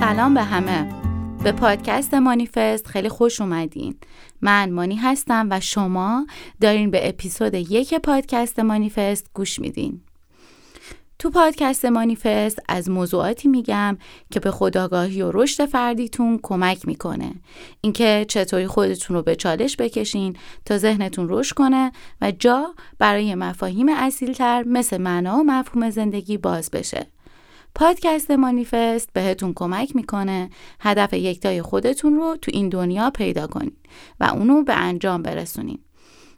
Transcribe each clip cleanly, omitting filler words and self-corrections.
سلام به همه. به پادکست مانیفست خیلی خوش اومدین. من مانی هستم و شما دارین به اپیزود 1 پادکست مانیفست گوش میدین. تو پادکست مانیفست از موضوعاتی میگم که به خودآگاهی و رشد فردیتون کمک میکنه. اینکه چطوری خودتون رو به چالش بکشین تا ذهنتون روشن کنه و جا برای مفاهیم اصیل‌تر مثل معنا و مفهوم زندگی باز بشه. پادکست مانیفست بهتون کمک میکنه هدف یکتای خودتون رو تو این دنیا پیدا کنین و اونو به انجام برسونین.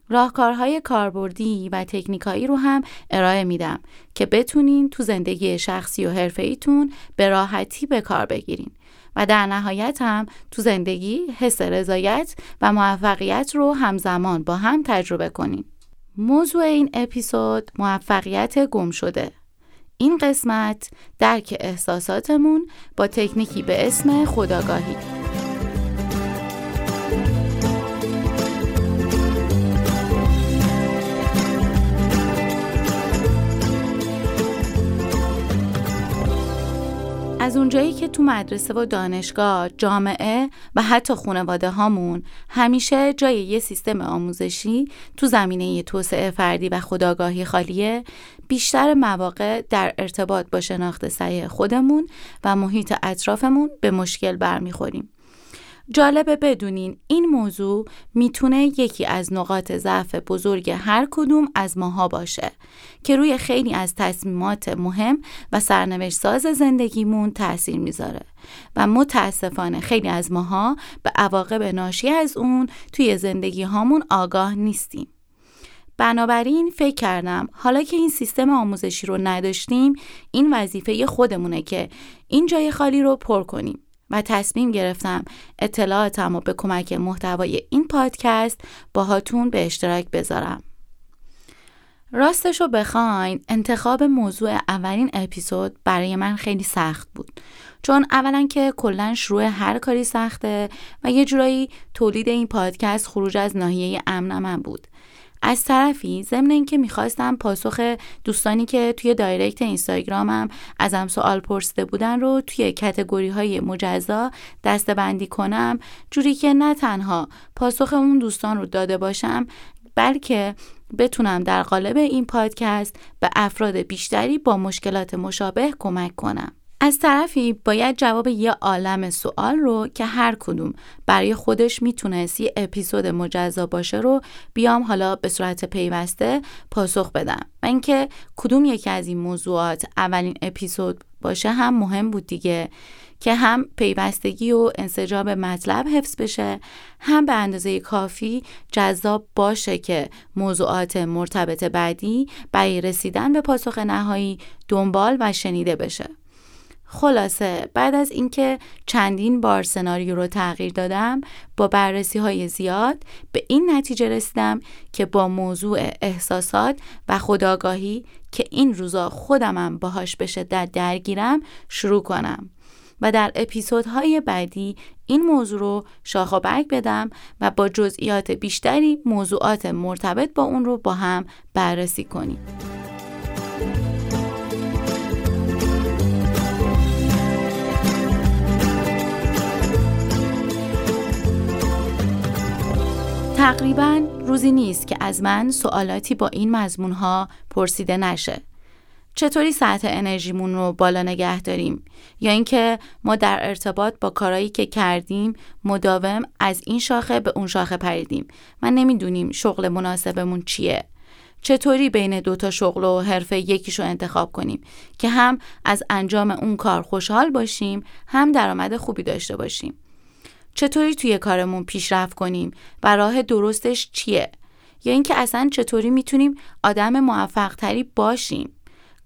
راهکارهای کاربردی و تکنیکایی رو هم ارائه میدم که بتونین تو زندگی شخصی و حرفه‌ایتون به راحتی به کار بگیرین و در نهایت هم تو زندگی حس رضایت و موفقیت رو همزمان با هم تجربه کنین. موضوع این اپیزود موفقیت گم شده. این قسمت درک احساساتمون با تکنیکی به اسم خودآگاهی. از اونجایی که تو مدرسه و دانشگاه، جامعه و حتی خانواده هامون همیشه جای یه سیستم آموزشی تو زمینه توسعه فردی و خودآگاهی خالیه، بیشتر مواقع در ارتباط با شناخت صحیح خودمون و محیط اطرافمون به مشکل برمیخوریم. جالبه بدونین این موضوع میتونه یکی از نقاط ضعف بزرگ هر کدوم از ماها باشه که روی خیلی از تصمیمات مهم و سرنوشت ساز زندگیمون تأثیر میذاره و متاسفانه خیلی از ماها به عواقب ناشی از اون توی زندگی هامون آگاه نیستیم. بنابراین فکر کردم حالا که این سیستم آموزشی رو نداشتیم، این وظیفه خودمونه که این جای خالی رو پر کنیم و تصمیم گرفتم اطلاعاتم رو به کمک محتوای این پادکست باهاتون به اشتراک بذارم. راستشو بخواین انتخاب موضوع اولین اپیزود برای من خیلی سخت بود، چون اولا که کلن شروع هر کاری سخته و یه جورایی تولید این پادکست خروج از ناحیه امن من بود. از طرفی ضمن اینکه میخواستم پاسخ دوستانی که توی دایرکت اینستاگرامم ازم سوال پرسیده بودن رو توی کتگوری های مجزا دسته‌بندی کنم، جوری که نه تنها پاسخ اون دوستان رو داده باشم بلکه بتونم در قالب این پادکست به افراد بیشتری با مشکلات مشابه کمک کنم. از طرفی باید جواب یه عالم سوال رو که هر کدوم برای خودش میتونست یه اپیزود مجزا باشه رو بیام حالا به صورت پیوسته پاسخ بدم. من که کدوم یکی از این موضوعات اولین اپیزود باشه هم مهم بود دیگه، که هم پیوستگی و انسجام مطلب حفظ بشه، هم به اندازه کافی جذاب باشه که موضوعات مرتبط بعدی برای رسیدن به پاسخ نهایی دنبال و شنیده بشه. خلاصه بعد از اینکه چندین بار سناریو رو تغییر دادم، با بررسی‌های زیاد به این نتیجه رسیدم که با موضوع احساسات و خودآگاهی که این روزا خودمم باهاش به شدت درگیرم شروع کنم و در اپیزودهای بعدی این موضوع رو شاخ و برگ بدم و با جزئیات بیشتری موضوعات مرتبط با اون رو با هم بررسی کنیم. تقریباً روزی نیست که از من سوالاتی با این مضمون‌ها پرسیده نشه. چطوری سطح انرژیمون رو بالا نگه داریم؟ یا اینکه ما در ارتباط با کارهایی که کردیم مداوم از این شاخه به اون شاخه پریدیم و نمیدونیم شغل مناسبمون چیه؟ چطوری بین دوتا شغل و حرفه یکیشو انتخاب کنیم که هم از انجام اون کار خوشحال باشیم هم درآمد خوبی داشته باشیم؟ چطوری توی کارمون پیشرفت کنیم و راه درستش چیه؟ یا اینکه اصلا چطوری میتونیم آدم موفق‌تری باشیم؟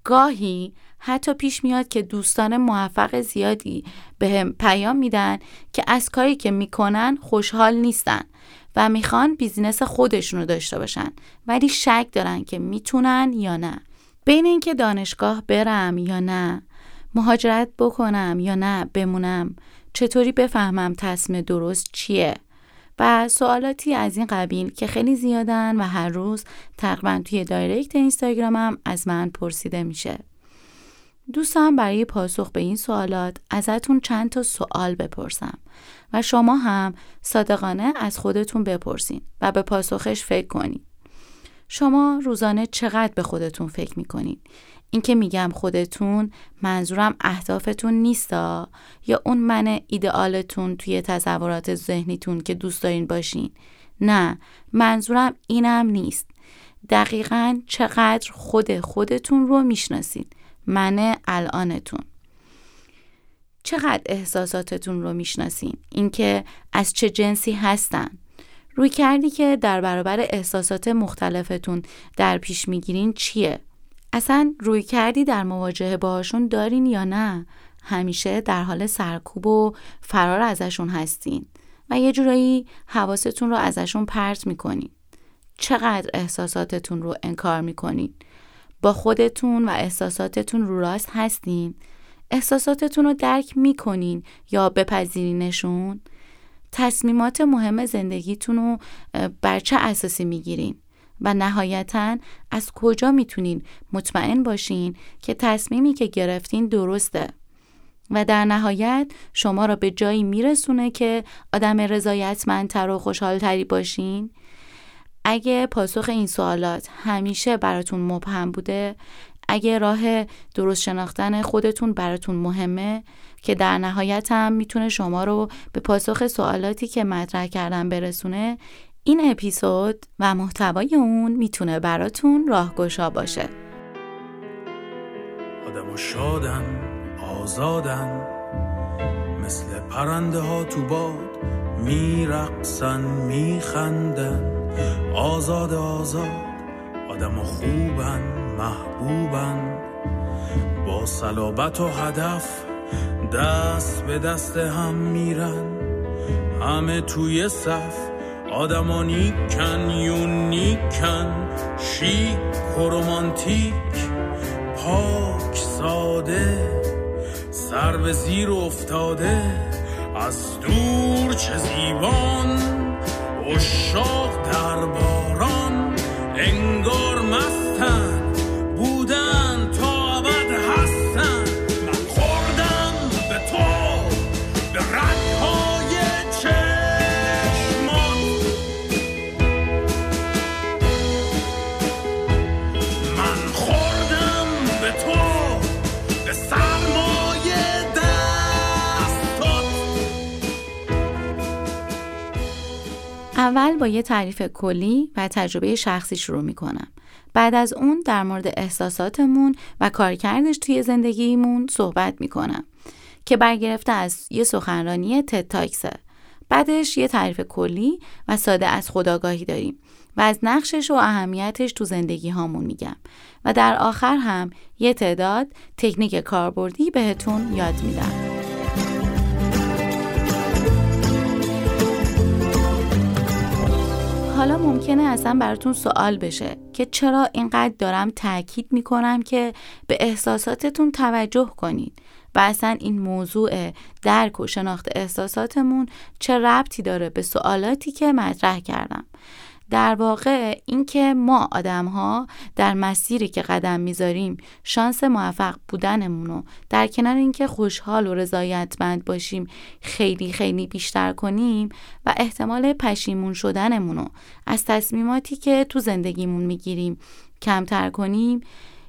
گاهی حتی پیش میاد که دوستان موفق زیادی بهم پیام میدن که از کاری که میکنن خوشحال نیستن و میخوان بیزینس خودشون رو داشته باشن، ولی شک دارن که میتونن یا نه. بین اینکه دانشگاه برم یا نه، مهاجرت بکنم یا نه بمونم، چطوری بفهمم تصمیم درست چیه؟ و سوالاتی از این قبیل که خیلی زیادن و هر روز تقریبا توی دایرکت اینستاگرامم از من پرسیده میشه. دوستم برای پاسخ به این سوالات ازتون چند تا سوال بپرسم و شما هم صادقانه از خودتون بپرسین و به پاسخش فکر کنین. شما روزانه چقدر به خودتون فکر میکنین؟ این که میگم خودتون منظورم اهدافتون نیستا یا اون من ایدئالتون توی تصورات ذهنیتون که دوست دارین باشین. نه، منظورم اینم نیست. دقیقاً چقدر خودتون رو میشناسین؟ من الانتون. چقدر احساساتتون رو میشناسین؟ اینکه از چه جنسی هستن؟ رویکردی که در برابر احساسات مختلفتون در پیش میگیرین چیه؟ اصلا رویکردی در مواجهه باهاشون دارین یا نه؟ همیشه در حال سرکوب و فرار ازشون هستین و یه جورایی حواستون رو ازشون پرت میکنین. چقدر احساساتتون رو انکار میکنین؟ با خودتون و احساساتتون رو راست هستین؟ احساساتتون رو درک میکنین یا بپذیرینشون؟ تصمیمات مهم زندگیتون رو بر چه اساسی میگیرین؟ و نهایتاً از کجا میتونین مطمئن باشین که تصمیمی که گرفتین درسته و در نهایت شما را به جایی میرسونه که آدم رضایتمندتر و خوشحالتری باشین؟ اگه پاسخ این سوالات همیشه براتون مبهم بوده، اگه راه درست شناختن خودتون براتون مهمه که در نهایت هم میتونه شما رو به پاسخ سوالاتی که مطرح کردم برسونه، این اپیزود و محتوای اون میتونه براتون راهگشا باشه. آدمو شادن، آزادن، مثل پرنده ها تو باد میرقصن، میخندن، آزاد آزاد. آدمو خوبن، محبوبن، با صلابت و هدف دست به دست هم میرن، همه توی صف. آدما نیکن، یونیکن، شیک و رومانتیک، پاک، ساده، سر به زیر افتاده، از دور چه زیبان، عشاق در باران، انگار مستن بودن تا ابد هستن. من خوردم به تو، به رنگ‌های چشمان، من خوردم به تو، به سرمای دستات. اول با یه تعریف کلی و تجربه شخصی شروع میکنم. بعد از اون در مورد احساساتمون و کارکردش توی زندگیمون صحبت میکنم که برگرفته از یه سخنرانی تد تاکسه. بعدش یه تعریف کلی و ساده از خودآگاهی داریم و از نقشش و اهمیتش تو زندگی هامون میگم و در آخر هم یه تعداد تکنیک کاربردی بهتون یاد میدم. حالا ممکنه اصلا براتون سوال بشه که چرا اینقدر دارم تأکید میکنم که به احساساتتون توجه کنین و اصلا این موضوع درک و شناخت احساساتمون چه ربطی داره به سوالاتی که مطرح کردم. در واقع این که ما آدم‌ها در مسیری که قدم میذاریم شانس موفق بودنمون رو در کنار اینکه خوشحال و رضایتمند باشیم خیلی خیلی بیشتر کنیم و احتمال پشیمون شدنمون رو از تصمیماتی که تو زندگیمون میگیریم کمتر کنیم،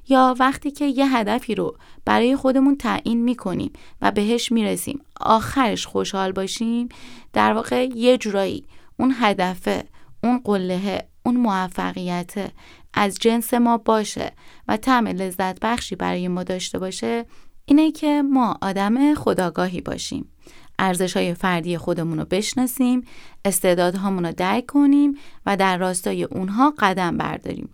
یا وقتی که یه هدفی رو برای خودمون تعیین میکنیم و بهش میرسیم آخرش خوشحال باشیم، در واقع یه جورایی اون هدفه، اون قله، اون موفقیت از جنس ما باشه و طعم لذت بخشی برای ما داشته باشه، اینه که ما آدم خودآگاهی باشیم، ارزش‌های فردی خودمون رو بشناسیم، استعدادهامون رو درک کنیم و در راستای اونها قدم برداریم.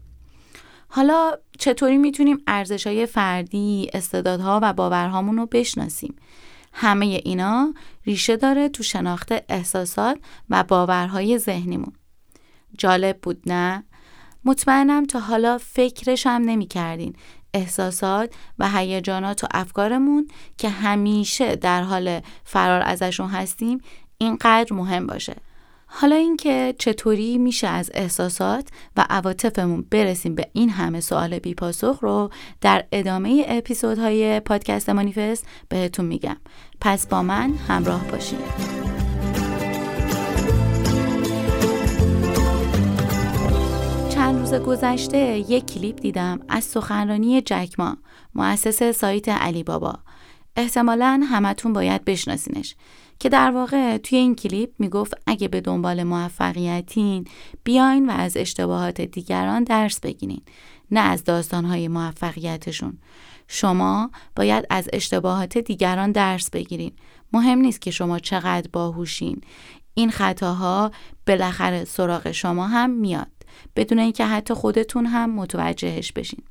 حالا چطوری میتونیم ارزش‌های فردی، استعدادها و باورهامون رو بشناسیم؟ همه اینا ریشه داره تو شناخت احساسات و باورهای ذهنیمون. جالب بود نه؟ مطمئنم تا حالا فکرش هم نمی کردین. احساسات و هیجانات و افکارمون که همیشه در حال فرار ازشون هستیم اینقدر مهم باشه. حالا اینکه چطوری میشه از احساسات و عواطفمون برسیم به این همه سوال بی‌پاسخ رو در ادامه اپیزودهای پادکست مانیفست بهتون میگم. پس با من همراه باشین. چند روز گذشته یک کلیپ دیدم از سخنرانی جک ما، مؤسس سایت علی بابا. احتمالاً همتون باید بشناسینش، که در واقع توی این کلیپ میگفت اگه به دنبال موفقیتین، بیاین و از اشتباهات دیگران درس بگیرین، نه از داستانهای موفقیتشون. شما باید از اشتباهات دیگران درس بگیرین. مهم نیست که شما چقدر باهوشین، این خطاها بالاخره سراغ شما هم میاد، بدون اینکه حتی خودتون هم متوجهش بشین.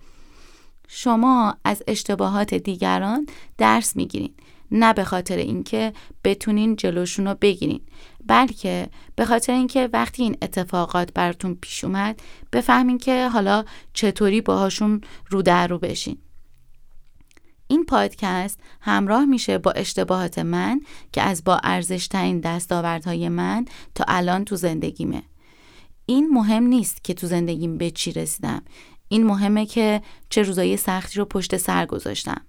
شما از اشتباهات دیگران درس میگیرین، نه به خاطر اینکه بتونین جلوشون رو بگیرین، بلکه به خاطر اینکه وقتی این اتفاقات براتون پیش اومد بفهمین که حالا چطوری باهاشون رو در رو بشین. این پادکست همراه میشه با اشتباهات من که از با ارزش‌ترین دستاوردهای من تا الان تو زندگیمه. این مهم نیست که تو زندگیم به چی رسیدم، این مهمه که چه روزای سختی رو پشت سر گذاشتم.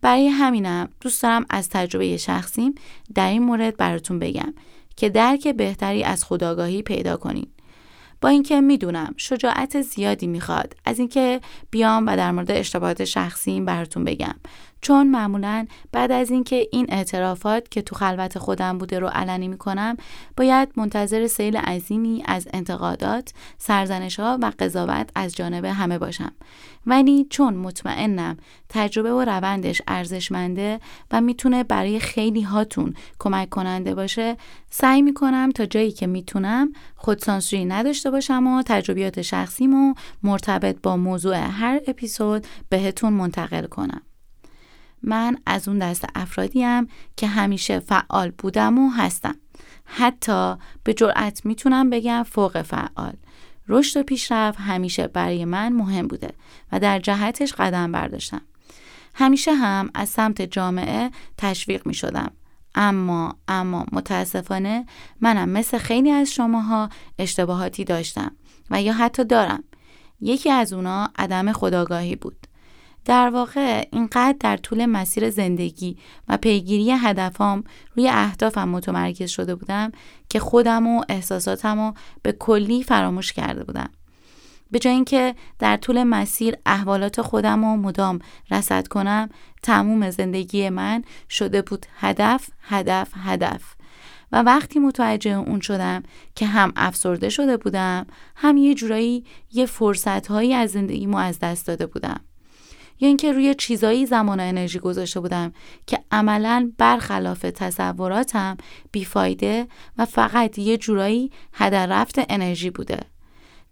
برای همینم دوست دارم از تجربه شخصیم در این مورد براتون بگم که درک بهتری از خودآگاهی پیدا کنین. با اینکه میدونم شجاعت زیادی میخواد از اینکه بیام و در مورد اشتباهات شخصیم براتون بگم، چون معمولاً بعد از اینکه این اعترافات که تو خلوت خودم بوده رو علنی میکنم، باید منتظر سیل عظیمی از انتقادات، سرزنش‌ها و قضاوت از جانب همه باشم. ولی چون مطمئنم تجربه و روندش ارزشمنده و میتونه برای خیلی هاتون کمک کننده باشه، سعی میکنم تا جایی که میتونم خودسانسوری نداشته باشم و تجربیات شخصیمو مرتبط با موضوع هر اپیزود بهتون منتقل کنم. من از اون دست افرادیم که همیشه فعال بودم و هستم. حتی به جرئت میتونم بگم فوق فعال. رشد و پیشرفت همیشه برای من مهم بوده و در جهتش قدم برداشتم. همیشه هم از سمت جامعه تشویق میشدم. اما متاسفانه منم مثل خیلی از شماها اشتباهاتی داشتم و یا حتی دارم. یکی از اونا عدم خودآگاهی بود. در واقع اینقدر در طول مسیر زندگی و پیگیری هدفام روی اهدافم متمرکز شده بودم که خودم و احساساتم رو به کلی فراموش کرده بودم. به جای اینکه در طول مسیر احوالات خودم رو مدام رصد کنم، تموم زندگی من شده بود هدف، هدف، هدف. و وقتی متوجه اون شدم که هم افسرده شده بودم، هم یه جورایی یه فرصت‌هایی از زندگیمو از دست داده بودم. یا اینکه روی چیزایی زمان و انرژی گذاشته بودم که عملاً برخلاف تصوراتم بیفایده و فقط یه جورایی هدر رفت انرژی بوده.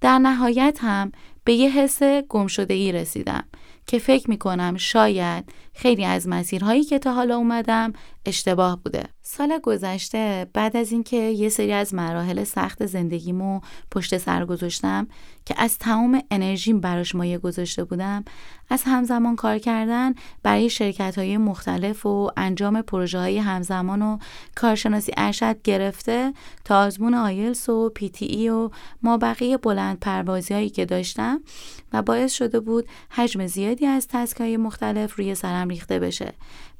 در نهایت هم به یه حس گمشدگی رسیدم که فکر میکنم شاید خیلی از مسیرهایی که تا حالا اومدم اشتباه بوده. سال گذشته بعد از اینکه یه سری از مراحل سخت زندگیمو پشت سر گذاشتم که از تمام انرژیم براش مایه گذاشته بودم، از همزمان کار کردن برای شرکت‌های مختلف و انجام پروژه‌های همزمان و کارشناسی ارشد گرفته تا آزمون آیلتس و PTE و مابقی بلند پروازی‌هایی که داشتم و باعث شده بود حجم زیادی از تسک‌های مختلف روی سرم ریخته بشه،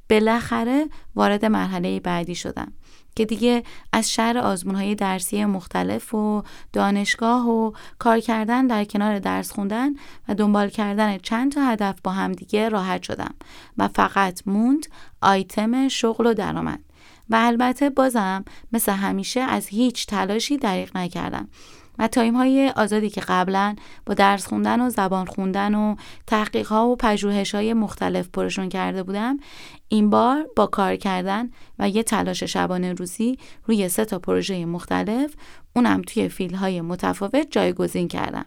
بالاخره وارد مرحله بعدی شدم که دیگه از شر آزمون‌های درسی مختلف و دانشگاه و کار کردن در کنار درس خوندن و دنبال کردن چند تا هدف با هم دیگه راحت شدم و فقط موند آیتم شغل و درآمد. و البته بازم مثل همیشه از هیچ تلاشی دریغ نکردم و تایم‌های آزادی که قبلا با درس خوندن و زبان خوندن و تحقیق‌ها و پژوهش‌های مختلف پرشون کرده بودم، این بار با کار کردن و یه تلاش شبانه روزی روی 3 پروژه مختلف، اونم توی فیلدهای متفاوت جایگزین کردم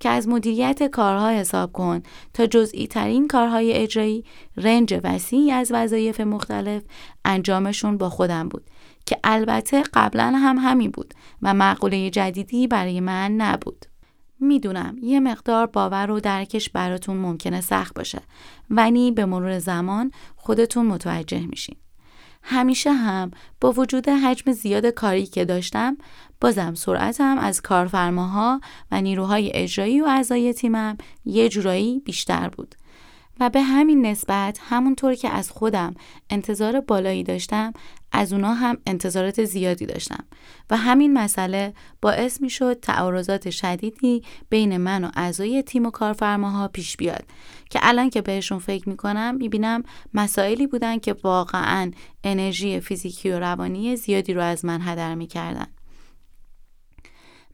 که از مدیریت کارها حساب کن تا جزئی ترین کارهای اجرایی، رنج وسیعی از وظایف مختلف انجامشون با خودم بود که البته قبلا هم همین بود و مقوله جدیدی برای من نبود. میدونم یه مقدار باور و درکش براتون ممکنه سخت باشه، ولی به مرور زمان خودتون متوجه میشین. همیشه هم با وجود حجم زیاد کاری که داشتم بازم سرعتم از کارفرماها و نیروهای اجرایی و اعضای تیمم یه جورایی بیشتر بود و به همین نسبت همونطور که از خودم انتظار بالایی داشتم از اونا هم انتظارات زیادی داشتم و همین مسئله باعث می شد تعارضات شدیدی بین من و اعضای تیم و کارفرماها پیش بیاد که الان که بهشون فکر می کنم می بینم مسائلی بودن که واقعاً انرژی فیزیکی و روانی زیادی رو از من هدر می کردن.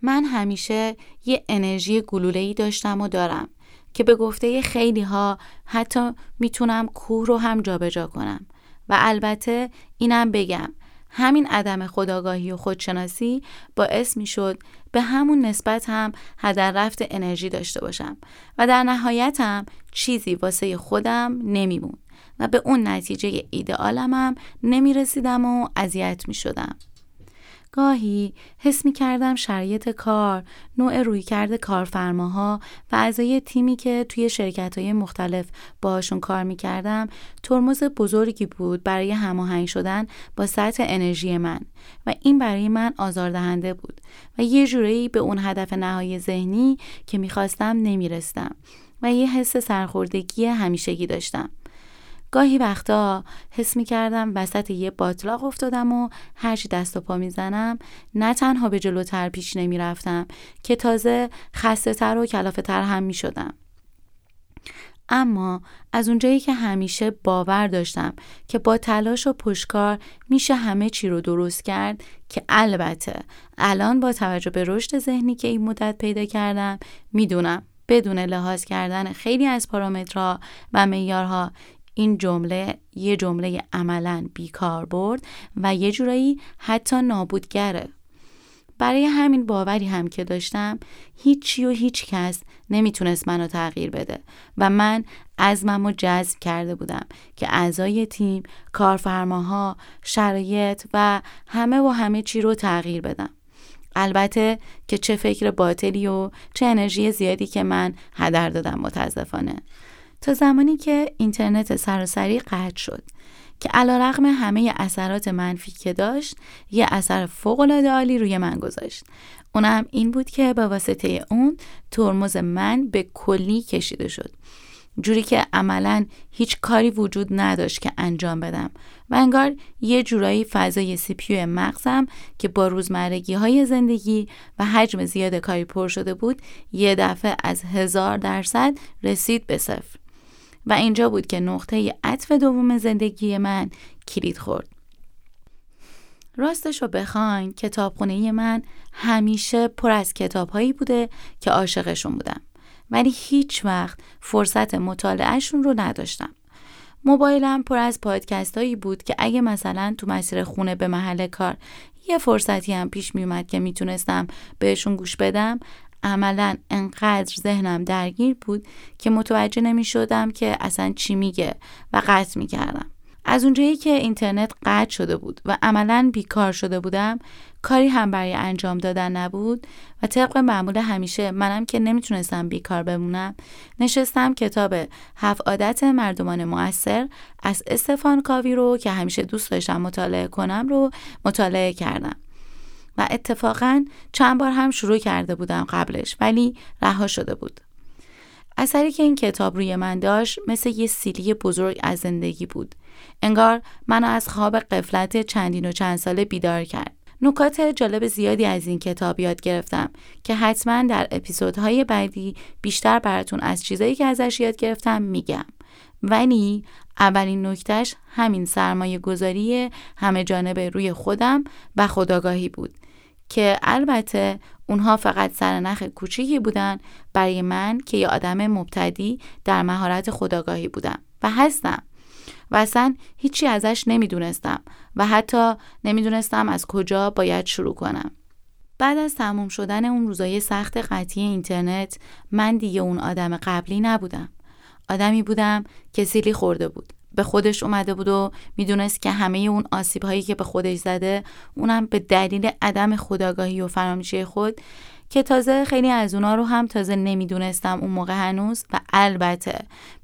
من همیشه یه انرژی گلوله‌ای داشتم و دارم که به گفته خیلی ها حتی میتونم کوه رو هم جابجا کنم و البته اینم بگم همین عدم خودآگاهی و خودشناسی باعث میشد به همون نسبت هم هدر رفت انرژی داشته باشم و در نهایت هم چیزی واسه خودم نمیمون و به اون نتیجه ایدئالم هم نمیرسیدم و اذیت میشدم. گاهی حس می کردم شرایط کار، نوع رویکرد کارفرماها و اعضای تیمی که توی شرکت‌های مختلف باهاشون کار می کردم ترمز بزرگی بود برای هماهنگ شدن با سطح انرژی من و این برای من آزاردهنده بود و یه جورایی به اون هدف نهایی ذهنی که می خواستم نمی رسیدم و یه حس سرخوردگی همیشگی داشتم. گاهی وقتا حس می کردم وسط یه باطلاق افتادم و هرچی دست و پا می زنم نه تنها به جلوتر پیش نمی رفتم که تازه خسته تر و کلافه تر هم می شدم. اما از اونجایی که همیشه باور داشتم که با تلاش و پشتکار میشه همه چی رو درست کرد که البته الان با توجه به رشد ذهنی که این مدت پیدا کردم میدونم بدون لحاظ کردن خیلی از پارامترها و معیارها این جمله یه جمله عملاً بیکاربرد و یه جورایی حتی نابودگره. برای همین باوری هم که داشتم هیچی و هیچ کس نمیتونست منو تغییر بده و من عزممو جذب کرده بودم که اعضای تیم، کارفرماها، شرایط و همه چی رو تغییر بدم. البته که چه فکر باطلی و چه انرژی زیادی که من هدر دادم متاسفانه. تا زمانی که اینترنت سراسری قطع شد که علیرغم همه اثرات منفی که داشت یه اثر فوق‌العاده عالی روی من گذاشت. اونم این بود که به واسطه اون ترمز من به کلی کشیده شد. جوری که عملاً هیچ کاری وجود نداشت که انجام بدم و انگار یه جورایی فضای CPU مغزم که با روزمرگی‌های زندگی و حجم زیاد کاری پر شده بود یه دفعه از 1000% رسید به صفر. و اینجا بود که نقطه عطف دوم زندگی من کلید خورد. راستشو بخواین کتابخونه من همیشه پر از کتابهایی بوده که عاشقشون بودم ولی هیچ وقت فرصت مطالعهشون رو نداشتم. موبایلم پر از پادکستایی بود که اگه مثلا تو مسیر خونه به محل کار یه فرصتی هم پیش می اومد که میتونستم بهشون گوش بدم عملاً انقدر ذهنم درگیر بود که متوجه نمی شدم که اصلا چی میگه و قطع می کردم. از اونجایی که اینترنت قطع شده بود و عملاً بیکار شده بودم کاری هم برای انجام دادن نبود و طبق معمول همیشه منم که نمیتونستم بیکار بمونم نشستم کتاب 7 عادت مردمان مؤثر از استفان کاوی رو که همیشه دوست داشتم مطالعه کنم رو مطالعه کردم و اتفاقاً چند بار هم شروع کرده بودم قبلش ولی رها شده بود. اثری که این کتاب روی من داشت مثل یه سیلی بزرگ از زندگی بود. انگار منو از خواب غفلت چندین و چند ساله بیدار کرد. نکات جالب زیادی از این کتاب یاد گرفتم که حتما در اپیزودهای بعدی بیشتر براتون از چیزایی که ازش یاد گرفتم میگم. ولی اولین نکتهش همین سرمایه گذاری همه جانبه روی خودم و خودآگاهی بود که البته اونها فقط سرنخ کوچیکی بودن برای من که یه آدم مبتدی در مهارت خودآگاهی بودم و هستم و اصلا هیچی ازش نمیدونستم و حتی نمیدونستم از کجا باید شروع کنم. بعد از تموم شدن اون روزای سخت قطعی اینترنت من دیگه اون آدم قبلی نبودم. آدمی بودم که سیلی خورده بود. به خودش اومده بود و میدونست که همه اون آسیب هایی که به خودش زده اونم به دلیل عدم خودآگاهی و فراموشی خود که تازه خیلی از اونا رو هم تازه نمیدونستم اون موقع هنوز، و البته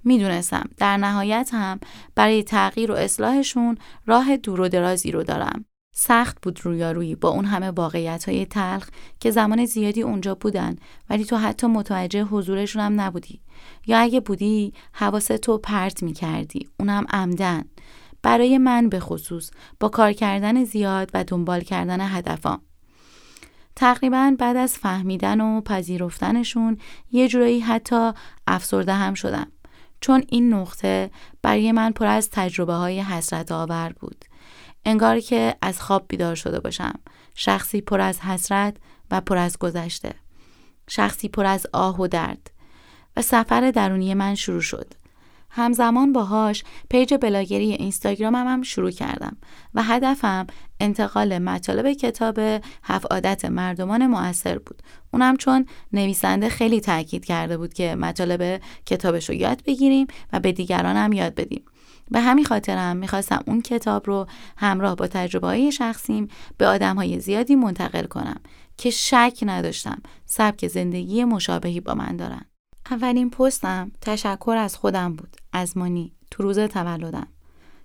میدونستم در نهایت هم برای تغییر و اصلاحشون راه دور و درازی رو دارم. سخت بود رویارویی با اون همه واقعیت‌های تلخ که زمان زیادی اونجا بودن ولی تو حتی متوجه حضورشون هم نبودی، یا اگه بودی حواستو پرت می‌کردی، اونم عمدن. برای من به خصوص با کار کردن زیاد و دنبال کردن هدفام. تقریباً بعد از فهمیدن و پذیرفتنشون یه جورایی حتی افسرده هم شدم، چون این نقطه برای من پر از تجربه‌های حسرت آور بود. انگار که از خواب بیدار شده باشم، شخصی پر از حسرت و پر از گذشته، شخصی پر از آه و درد. و سفر درونی من شروع شد. همزمان باهاش پیج بلاگری اینستاگرامم هم شروع کردم و هدفم انتقال مطالب کتاب 7 عادت مردمان مؤثر بود. اونم چون نویسنده خیلی تاکید کرده بود که مطالب کتابش رو یاد بگیریم و به دیگران هم یاد بدیم. به همین خاطرم میخواستم اون کتاب رو همراه با تجربه‌های شخصیم به آدم‌های زیادی منتقل کنم که شک نداشتم سبک زندگی مشابهی با من دارن. اولین پستم تشکر از خودم بود، از مانی، تو روز تولدم.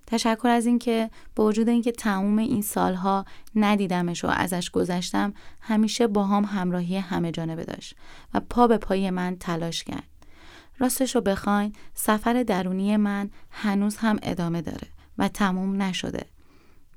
تشکر از اینکه با وجود اینکه تمام این سالها ندیدمش و ازش گذشتم، همیشه با هم همراهی همه جانبه داشت و پا به پای من تلاش کرد. راستشو بخواین سفر درونی من هنوز هم ادامه داره و تموم نشده.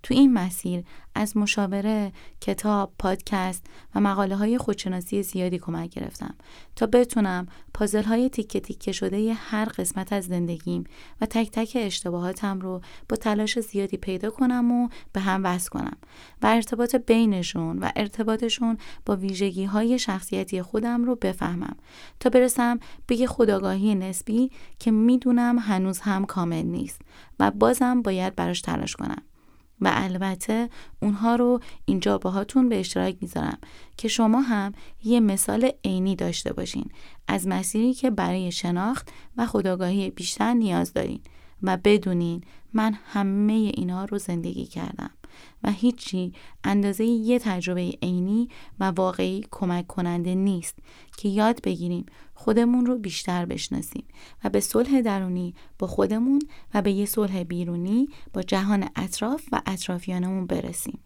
تو این مسیر از مشاوره، کتاب، پادکست و مقاله های خودشناسی زیادی کمک گرفتم تا بتونم پازل های تیکه تیکه شده ی هر قسمت از زندگیم و تک تک اشتباهاتم رو با تلاش زیادی پیدا کنم و به هم وصل کنم و ارتباط بینشون و ارتباطشون با ویژگی های شخصیتی خودم رو بفهمم تا برسم به یه خودآگاهی نسبی که میدونم هنوز هم کامل نیست و بازم باید براش تلاش کنم. و البته اونها رو اینجا باهاتون به اشتراک میذارم که شما هم یه مثال عینی داشته باشین از مسیری که برای شناخت و خودآگاهی بیشتر نیاز دارین و بدونین من همه اینا رو زندگی کردم و هیچی اندازه یه تجربه عینی و واقعی کمک کننده نیست که یاد بگیریم خودمون رو بیشتر بشناسیم و به صلح درونی با خودمون و به یه صلح بیرونی با جهان اطراف و اطرافیانمون برسیم.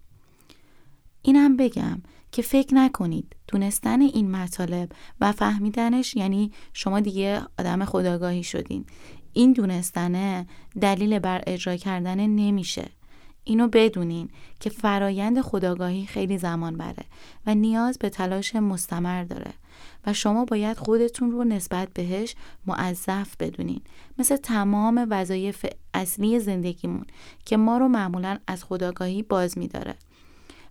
اینم بگم که فکر نکنید دونستن این مطالب و فهمیدنش یعنی شما دیگه آدم خودآگاهی شدین. این دونستنه دلیل بر اجرا کردن نمیشه. اینو بدونین که فرایند خودآگاهی خیلی زمان بره و نیاز به تلاش مستمر داره و شما باید خودتون رو نسبت بهش موظف بدونین، مثل تمام وظایف اصلی زندگیمون که ما رو معمولاً از خودآگاهی باز می‌داره.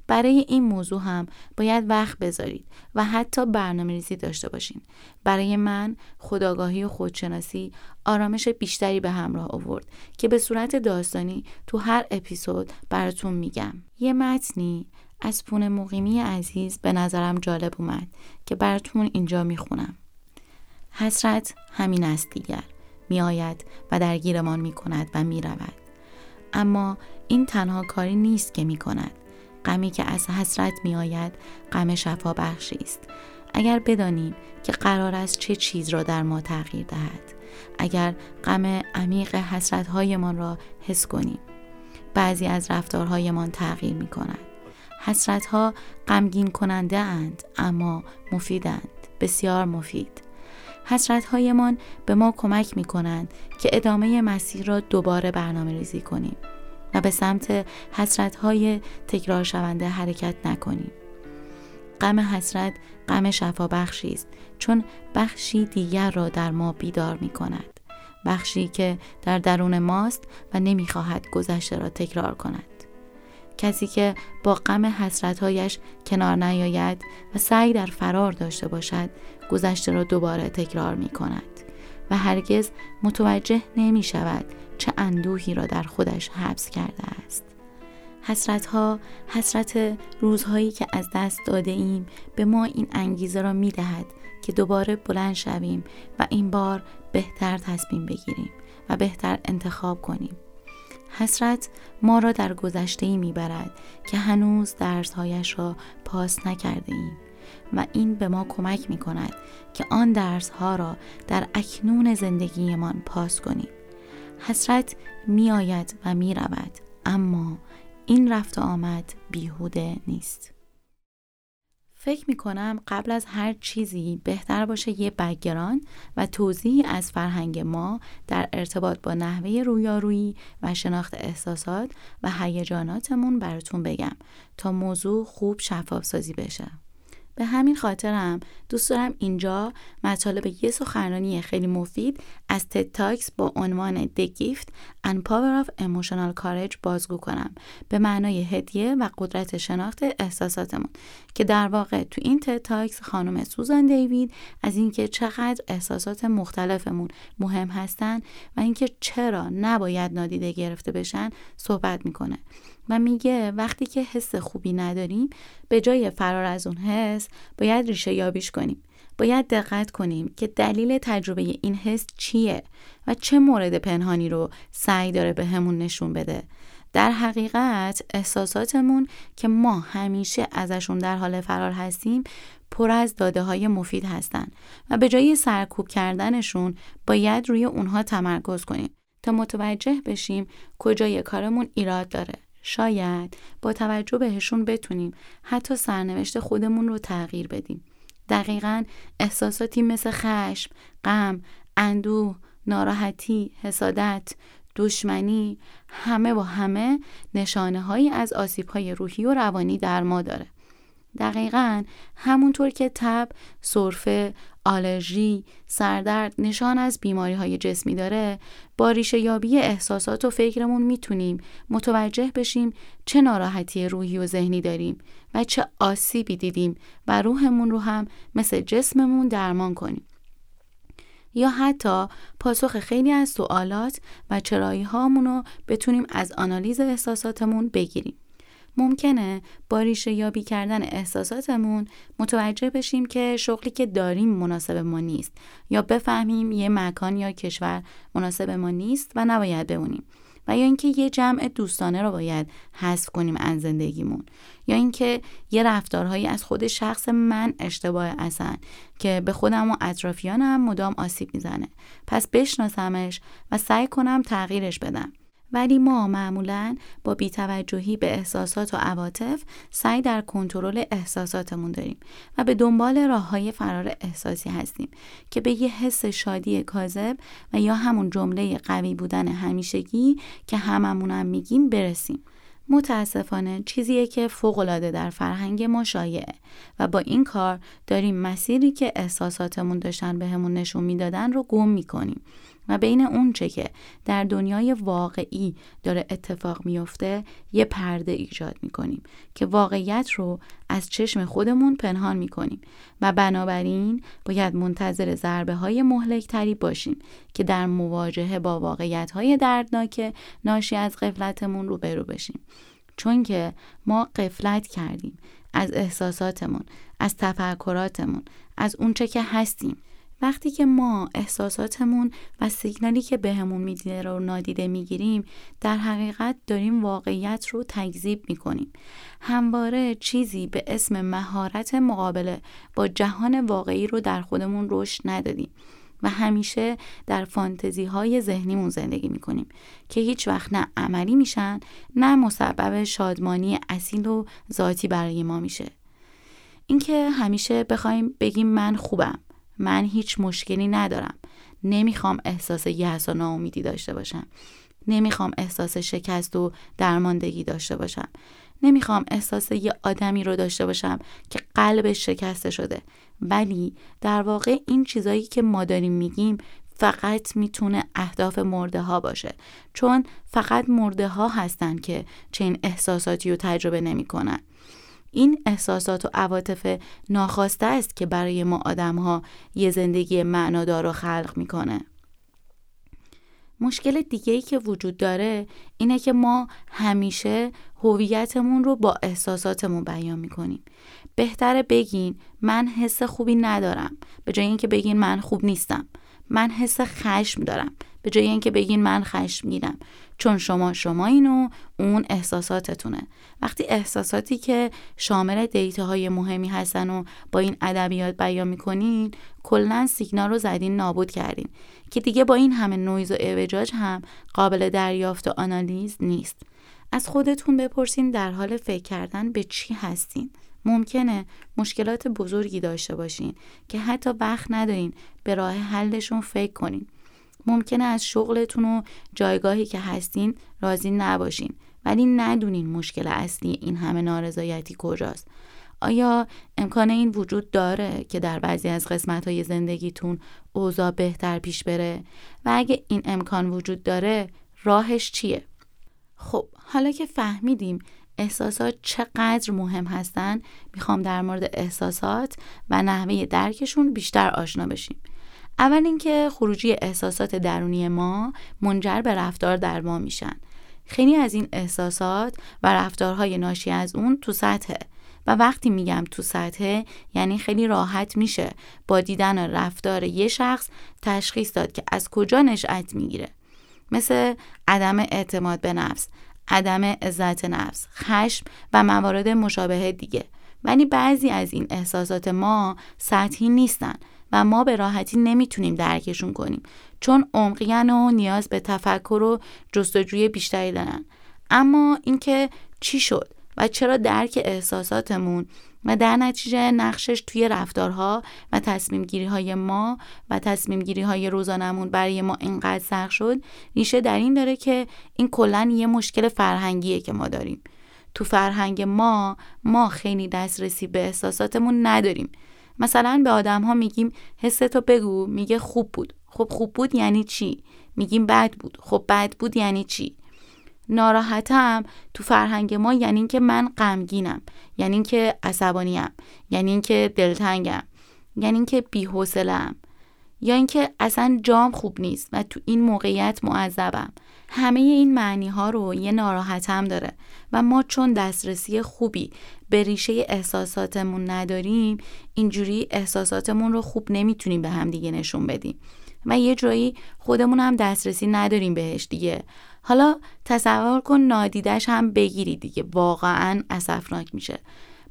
برای این موضوع هم باید وقت بذارید و حتی برنامه‌ریزی داشته باشین. برای من خودآگاهی و خودشناسی آرامش بیشتری به همراه آورد که به صورت داستانی تو هر اپیزود براتون میگم. یه متنی از پونه مقیمی عزیز به نظرم جالب اومد که براتون اینجا میخونم. حسرت همین است دیگر، میآید و درگیرمان میکند و میرود، اما این تنها کاری نیست که میکند. غمی که از حسرت می آید غم شفا بخشی است اگر بدانیم که قرار است چه چیز را در ما تغییر دهد، اگر غم عمیق حسرت هایمان را حس کنیم. بعضی از رفتارهایمان تغییر می کند. حسرت ها غمگین کننده اند اما مفیدند، بسیار مفید. حسرت هایمان به ما کمک می کنند که ادامه مسیر را دوباره برنامه‌ریزی کنیم و به سمت حسرت‌های تکرار شونده حرکت نکنیم. غم حسرت غم شفا بخشی است چون بخشی دیگر را در ما بیدار می‌کند، بخشی که در درون ماست و نمی‌خواهد گذشته را تکرار کند. کسی که با غم حسرت‌هایش کنار نیاید و سعی در فرار داشته باشد، گذشته را دوباره تکرار می‌کند و هرگز متوجه نمی‌شود چه اندوهی را در خودش حبس کرده است. حسرت‌ها، حسرت روزهایی که از دست داده ایم، به ما این انگیزه را می دهد که دوباره بلند شویم و این بار بهتر تصمیم بگیریم و بهتر انتخاب کنیم. حسرت ما را در گذشته‌ای می برد که هنوز درس‌هایش را پاس نکرده ایم و این به ما کمک می کند که آن درسها را در اکنون زندگیمان پاس کنیم. حسرت می آید و می رود، اما این رفت و آمد بیهوده نیست. فکر می کنم قبل از هر چیزی بهتر باشه یه بک‌گراند و توضیحی از فرهنگ ما در ارتباط با نحوه رویارویی و شناخت احساسات و هیجاناتمون براتون بگم تا موضوع خوب شفاف سازی بشه. به همین خاطرم دوست دارم اینجا مطالب یه سخنرانی خیلی مفید از تد تاکس با عنوان The Gift and Power of Emotional Courage بازگو کنم، به معنای هدیه و قدرت شناخت احساساتمون، که در واقع تو این تد تاکس خانم سوزان دیوید از اینکه چقدر احساسات مختلفمون مهم هستن و اینکه چرا نباید نادیده گرفته بشن صحبت میکنه و میگه وقتی که حس خوبی نداریم به جای فرار از اون حس باید ریشه یابیش کنیم. باید دقت کنیم که دلیل تجربه این حس چیه و چه مورد پنهانی رو سعی داره به همون نشون بده. در حقیقت احساساتمون که ما همیشه ازشون در حال فرار هستیم پر از داده های مفید هستن و به جای سرکوب کردنشون باید روی اونها تمرکز کنیم تا متوجه بشیم کجای کارمون ایراد داره. شاید با توجه بهشون بتونیم حتی سرنوشت خودمون رو تغییر بدیم. دقیقاً احساساتی مثل خشم، غم، اندوه، ناراحتی، حسادت، دشمنی، همه با همه نشانه هایی از آسیب های روحی و روانی در ما داره. دقیقاً همونطور که تب، سرفه، آلرژی، سردرد نشان از بیماری‌های جسمی داره، با ریشه یابی احساسات و فکرمون میتونیم متوجه بشیم چه ناراحتی روحی و ذهنی داریم و چه آسیبی دیدیم و روحمون رو هم مثل جسممون درمان کنیم. یا حتی پاسخ خیلی از سوالات و چرایی هامونو بتونیم از آنالیز احساساتمون بگیریم. ممکنه با ریشه یابی کردن احساساتمون متوجه بشیم که شغلی که داریم مناسب ما نیست یا بفهمیم یه مکان یا کشور مناسب ما نیست و نباید بمونیم، و یا اینکه یه جمع دوستانه رو باید حذف کنیم از زندگیمون، یا اینکه یه رفتارهایی از خود شخص من اشتباه هستن که به خودم و اطرافیانم مدام آسیب میزنه، پس بشناسمش و سعی کنم تغییرش بدم. ولی ما معمولاً با بی‌توجهی به احساسات و عواطف سعی در کنترل احساساتمون داریم و به دنبال راه‌های فرار احساسی هستیم که به یه حس شادی کاذب و یا همون جمله قوی بودن همیشگی که هممونم میگیم برسیم. متاسفانه چیزیه که فوق‌العاده در فرهنگ ما شایعه و با این کار داریم مسیری که احساساتمون داشتن بهمون نشون میدادن رو گم میکنیم و بین اون چه که در دنیای واقعی داره اتفاق میفته یه پرده ایجاد میکنیم که واقعیت رو از چشم خودمون پنهان میکنیم و بنابراین باید منتظر ضربه های مهلک تری باشیم که در مواجهه با واقعیت های دردناک ناشی از غفلتمون روبرو بشیم، چون که ما غفلت کردیم از احساساتمون، از تفکراتمون، از اون چه که هستیم. وقتی که ما احساساتمون و سیگنالی که بهمون میده رو نادیده میگیریم، در حقیقت داریم واقعیت رو تکذیب میکنیم. همواره چیزی به اسم مهارت مقابله با جهان واقعی رو در خودمون رشد ندادیم و همیشه در فانتزی های ذهنیمون زندگی میکنیم که هیچ وقت نه عملی میشن نه مسبب شادمانی اصیل و ذاتی برای ما میشه. اینکه همیشه بخوایم بگیم من خوبم، من هیچ مشکلی ندارم، نمیخوام احساس یأس و ناامیدی داشته باشم، نمیخوام احساس شکست و درماندگی داشته باشم، نمیخوام احساس یه آدمی رو داشته باشم که قلبش شکسته شده، ولی در واقع این چیزایی که ما داریم میگیم فقط میتونه اهداف مرده ها باشه، چون فقط مرده ها هستن که چنین احساساتی رو تجربه نمی کنن. این احساسات و عواطف ناخواسته است که برای ما آدم‌ها یه زندگی معنادار رو خلق می‌کنه. مشکل دیگه‌ای که وجود داره اینه که ما همیشه هویتمون رو با احساساتمون بیان می‌کنیم. بهتره بگین من حس خوبی ندارم به جای اینکه بگین من خوب نیستم. من حس خشم دارم، به جای اینکه بگین من خشمگینم، چون شما اینو اون احساساتتونه. وقتی احساساتی که شامل دیتاهای مهمی هستن و با این ادبیات بیان میکنین، کلا سیگنال رو زدین نابود کردین که دیگه با این همه نویز و اعوجاج هم قابل دریافت و آنالیز نیست. از خودتون بپرسین در حال فکر کردن به چی هستین. ممکنه مشکلات بزرگی داشته باشین که حتی وقت ندارین به راه حلشون فکر کنین. ممکنه از شغلتون و جایگاهی که هستین راضی نباشین، ولی ندونین مشکل اصلی این همه نارضایتی کجاست. آیا امکان این وجود داره که در بعضی از قسمت‌های زندگیتون اوضاع بهتر پیش بره؟ و اگه این امکان وجود داره، راهش چیه؟ خب، حالا که فهمیدیم احساسات چقدر مهم هستن، میخوام در مورد احساسات و نحوه درکشون بیشتر آشنا بشیم. اول اینکه خروجی احساسات درونی ما منجر به رفتار در ما میشن. خیلی از این احساسات و رفتارهای ناشی از اون تو سطحه، و وقتی میگم تو سطحه یعنی خیلی راحت میشه با دیدن رفتار یه شخص تشخیص داد که از کجا نشأت میگیره، مثل عدم اعتماد به نفس، عدم عزت نفس، خشم و موارد مشابه دیگه. ولی بعضی از این احساسات ما سطحی نیستن و ما به راحتی نمیتونیم درکشون کنیم، چون عمقی‌اند و نیاز به تفکر و جستجوی بیشتری دارن. اما اینکه چی شد و چرا درک احساساتمون و در نتیجه نقشش توی رفتارها و تصمیم‌گیری‌های ما و تصمیم‌گیری‌های روزانمون برای ما اینقدر سخت شد، ریشه در این داره که این کلاً یه مشکل فرهنگیه که ما داریم. تو فرهنگ ما خیلی دسترسی به احساساتمون نداریم. مثلا به آدم‌ها میگیم حستو بگو، میگه خوب بود. خب خوب بود یعنی چی؟ میگیم بد بود. خب بد بود یعنی چی؟ ناراحتم تو فرهنگ ما یعنی این که من غمگینم، یعنی این که عصبانیم، یعنی این که دلتنگم، یعنی این که بی‌حوصله‌ام، یا این که اصلا جام خوب نیست و تو این موقعیت معذبم. همه این معنی ها رو یه ناراحتم داره و ما چون دسترسی خوبی به ریشه احساساتمون نداریم، اینجوری احساساتمون رو خوب نمیتونیم به هم دیگه نشون بدیم و یه جایی خودمون هم دسترسی نداریم بهش دیگه. حالا تصور کن نادیدش هم بگیری دیگه، واقعا اسفناک میشه.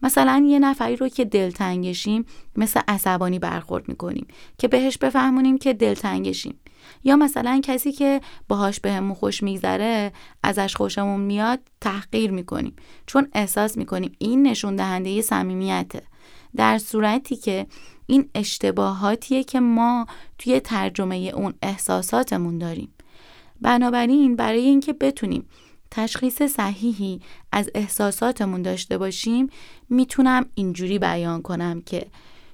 مثلا یه نفری رو که دلتنگشیم مثل عصبانی برخورد میکنیم که بهش بفهمونیم که دلتنگشیم، یا مثلا کسی که باهاش بهمون خوش میگذره، ازش خوشمون میاد، تحقیر میکنیم، چون احساس میکنیم این نشون دهنده صمیمیته. در صورتی که این اشتباهاتیه که ما توی ترجمه اون احساساتمون داریم. بنابراین برای اینکه بتونیم تشخیص صحیحی از احساساتمون داشته باشیم، میتونم اینجوری بیان کنم که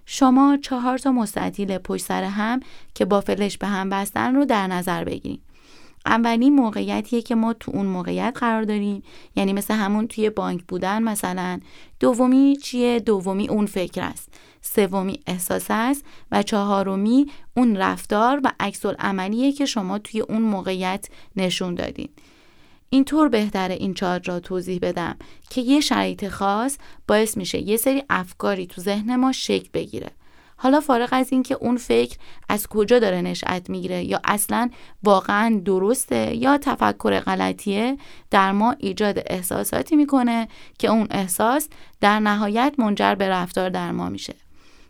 شما 4 تا مستطیل پشت سر هم که با فلش به هم بستن رو در نظر بگیریم. اولین موقعیتیه که ما تو اون موقعیت قرار داریم، یعنی مثل همون توی بانک بودن مثلا. دومی چیه؟ دومی اون فکر است، سومی احساس است و 4می اون رفتار و عکس العملیه که شما توی اون موقعیت نشون دادین. اینطور بهتره این 4 را توضیح بدم که یه شرایط خاص باعث میشه یه سری افکاری تو ذهن ما شکل بگیره. حالا فارغ از این که اون فکر از کجا داره نشأت میگیره یا اصلاً واقعاً درسته یا تفکر غلطیه، در ما ایجاد احساساتی میکنه که اون احساس در نهایت منجر به رفتار در ما میشه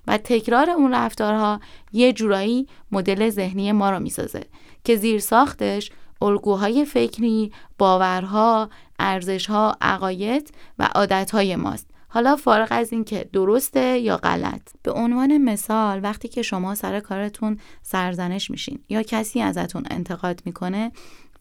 و تکرار اون رفتارها یه جورایی مدل ذهنی ما رو میسازه که زیر ساختش الگوهای فکری، باورها، ارزشها، عقاید و عادتهای ماست، حالا فارغ از این که درسته یا غلط. به عنوان مثال، وقتی که شما سر کارتون سرزنش میشین یا کسی ازتون انتقاد میکنه،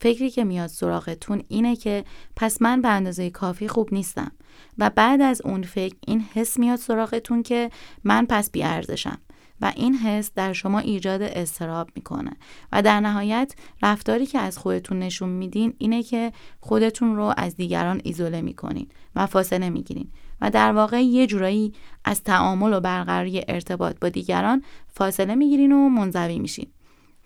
فکری که میاد سراغتون اینه که پس من به اندازه کافی خوب نیستم، و بعد از اون فکر این حس میاد سراغتون که من پس بی‌ارزشم، و این حس در شما ایجاد اضطراب میکنه و در نهایت رفتاری که از خودتون نشون میدین اینه که خودتون رو از دیگران ایزوله میکنین و فاصله میگیرین و در واقع یه جورایی از تعامل و برقراری ارتباط با دیگران فاصله میگیرین و منزوی میشین.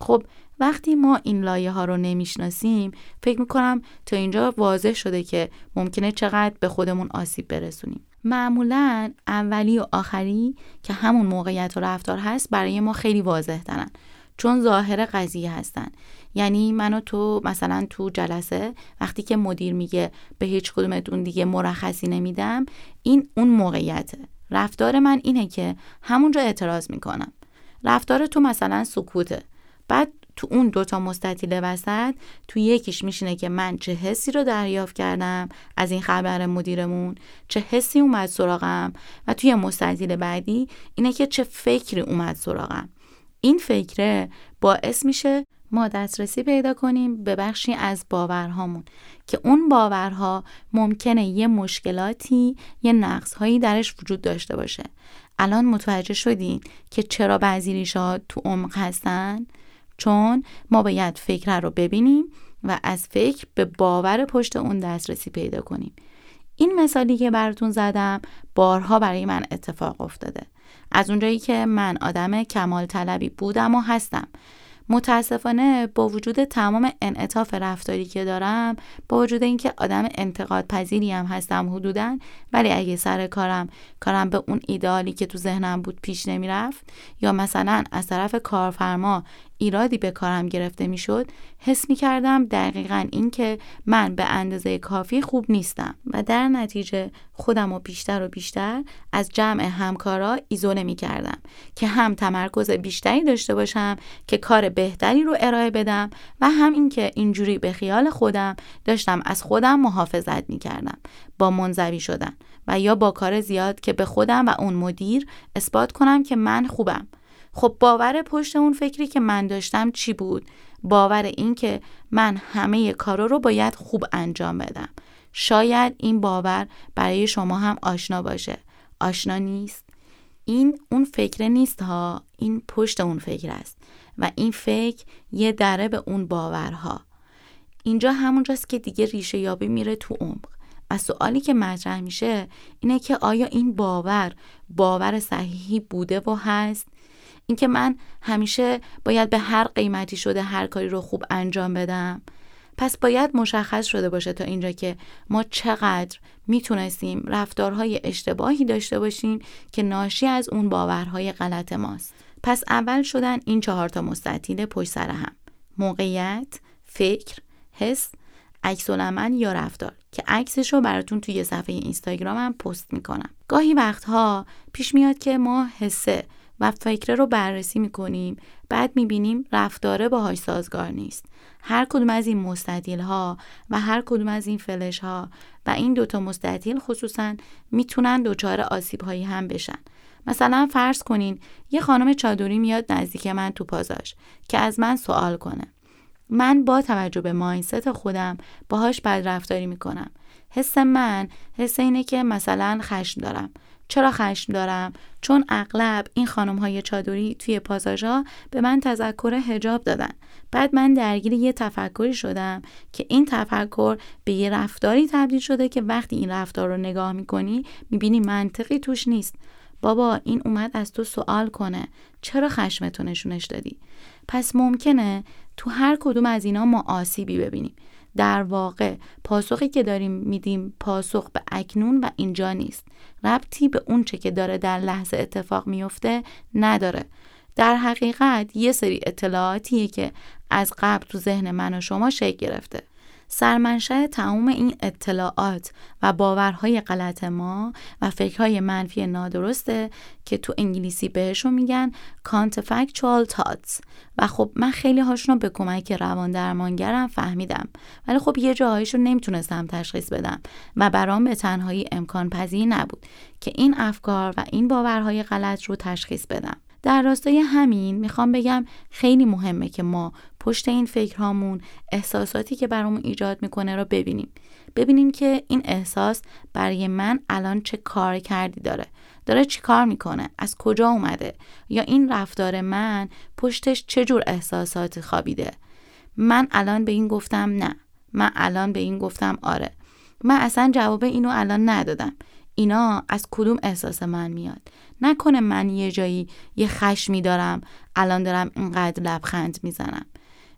خب وقتی ما این لایه ها رو نمیشناسیم، فکر میکنم تا اینجا واضح شده که ممکنه چقدر به خودمون آسیب برسونیم. معمولاً اولی و آخری که همون موقعیت و رفتار هست برای ما خیلی واضح ترن، چون ظاهر قضیه هستن. یعنی من و تو مثلا تو جلسه وقتی که مدیر میگه به هیچ کدومتون دیگه مرخصی نمیدم، این اون موقعیته. رفتار من اینه که همونجا اعتراض میکنم. رفتار تو مثلا سکوته. بعد تو اون دوتا مستطیل وسط، تو یکیش میشینه که من چه حسی رو دریافت کردم از این خبر مدیرمون، چه حسی اومد سراغم، و توی مستطیل بعدی اینه که چه فکری اومد سراغم. این فکره باعث میشه ما دسترسی پیدا کنیم به بخشی از باورهامون که اون باورها ممکنه یه مشکلاتی، یه نقصهایی درش وجود داشته باشه. الان متوجه شدین که چرا بعضی ریشه‌ها تو عمق هستن؟ چون ما باید فکر رو ببینیم و از فکر به باور پشت اون دسترسی پیدا کنیم. این مثالی که براتون زدم بارها برای من اتفاق افتاده. از اونجایی که من آدم کمال طلبی بودم و هستم، متاسفانه با وجود تمام انعطاف رفتاری که دارم، با وجود اینکه آدم انتقاد پذیری هم هستم حدوداً، ولی اگه سر کارم به اون ایدئالی که تو ذهنم بود پیش نمی رفت، یا مثلا از طرف کارفرما ایرادی به کارم گرفته می شد، حس می کردم دقیقاً این که من به اندازه کافی خوب نیستم و در نتیجه خودم رو بیشتر و بیشتر از جمع همکارا ایزوله می کردم که هم تمرکز بیشتری داشته باشم که کار بهتری رو ارائه بدم و هم این که اینجوری به خیال خودم داشتم از خودم محافظت می کردم با منزوی شدن و یا با کار زیاد که به خودم و اون مدیر اثبات کنم که من خوبم. خب باور پشت اون فکری که من داشتم چی بود؟ باور این که من همه کارا رو باید خوب انجام بدم. شاید این باور برای شما هم آشنا باشه. آشنا نیست؟ این اون فکر نیست ها، این پشت اون فکر است و این فکر یه دره به اون باورها. اینجا همونجاست که دیگه ریشه یابی میره تو عمق. و سوالی که مطرح میشه اینه که آیا این باور صحیحی بوده و هست؟ اینکه من همیشه باید به هر قیمتی شده هر کاری رو خوب انجام بدم. پس باید مشخص شده باشه تا اینجا که ما چقدر میتونستیم رفتارهای اشتباهی داشته باشیم که ناشی از اون باورهای غلط ماست. پس اول شدن این 4 تا مستطیل پشت سر هم: موقعیت، فکر، حس، عکس‌العمل یا رفتار، که عکسش رو براتون توی صفحه اینستاگرامم پست میکنم. گاهی وقتها پیش میاد که ما حسه و فکره رو بررسی میکنیم، بعد میبینیم رفتاره باهاش سازگار نیست. هر کدوم از این مستطیل ها و هر کدوم از این فلش ها و این 2 تا مستطیل خصوصا میتونن دچار آسیب هایی هم بشن. مثلا فرض کنین یه خانم چادری میاد نزدیک من تو پازاش که از من سوال کنه. من با توجه به مایندست خودم باهاش بدرفتاری میکنم. حس من حس اینه که مثلا خشم دارم. چرا خشم دارم؟ چون اغلب این خانم‌های چادری توی پازاژا به من تذکر حجاب دادن. بعد من درگیر یه تفکری شدم که این تفکر به یه رفتاری تبدیل شده که وقتی این رفتار رو نگاه می‌کنی می‌بینی منطقی توش نیست. بابا این اومد از تو سوال کنه، چرا خشمتو نشونش دادی؟ پس ممکنه تو هر کدوم از اینا ما آسیبی ببینیم. در واقع پاسخی که داریم میدیم پاسخ به اکنون و اینجا نیست. ربطی به اون چه که داره در لحظه اتفاق میفته نداره. در حقیقت یه سری اطلاعاتیه که از قبل تو ذهن من و شما شکل گرفته. سرمنشأ تمام این اطلاعات و باورهای غلط ما و فکرهای منفی نادرسته که تو انگلیسی بهشون میگن counterfactual thoughts. و خب من خیلی هاشون رو به کمک روان درمانگرم فهمیدم، ولی خب یه جاهایشون نمیتونستم تشخیص بدم و برام به تنهایی امکان پذیر نبود که این افکار و این باورهای غلط رو تشخیص بدم. در راستای همین میخوام بگم خیلی مهمه که ما پشت این فکرهامون احساساتی که برامون ایجاد میکنه رو ببینیم که این احساس برای من الان چه کار کردی داره چی کار میکنه، از کجا اومده، یا این رفتار من پشتش چه جور احساساتی خوابیده. من الان به این گفتم نه، من الان به این گفتم آره، من اصلا جواب اینو الان ندادم. اینا از کدوم احساس من میاد؟ نکنه من یه جایی یه خشمی دارم، الان دارم اینقدر لبخند میزنم،